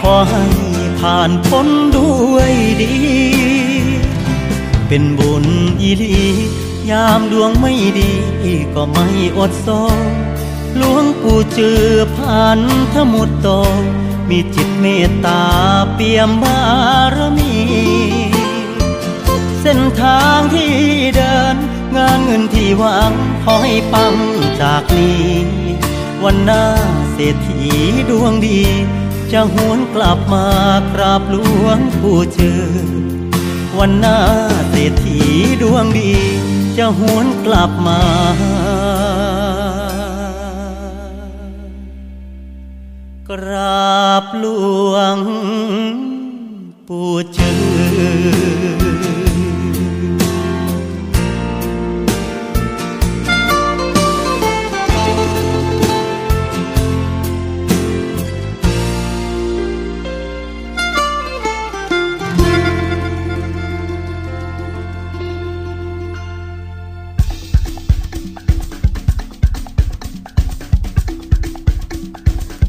ขอให้ผ่านพ้นด้วยดีเป็นบุญอีหลียามดวงไม่ดีก็ไม่อดซ้อหลวงปู่จือพันธมุตโตมีจิตเมตตาเปี่ยมบารมีเส้นทางที่เดินงานเงินที่หวังขอให้ปังจากนี้วันหน้าเศรษฐีดวงดีจะหวนกลับมากราบหลวงปู่จือวันหน้าเศรษฐีดวงดีจะหวนกลับมากราบหลวงปู่จือ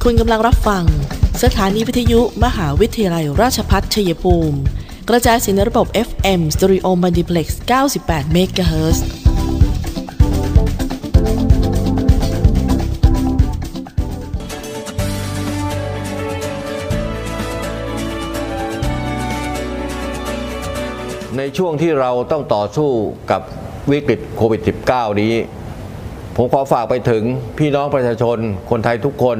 คุณกำลังรับฟังสถานีวิทยุมหาวิทยาลัยราชภัฏชัยภูมิกระจายเสียงในระบบ เอฟ เอ็ม Stereo Multiplex เก้าสิบแปด เมกะเฮิรตซ์ ในช่วงที่เราต้องต่อสู้กับวิกฤตโควิด สิบเก้า นี้ ผมขอฝากไปถึงพี่น้องประชาชนคนไทยทุกคน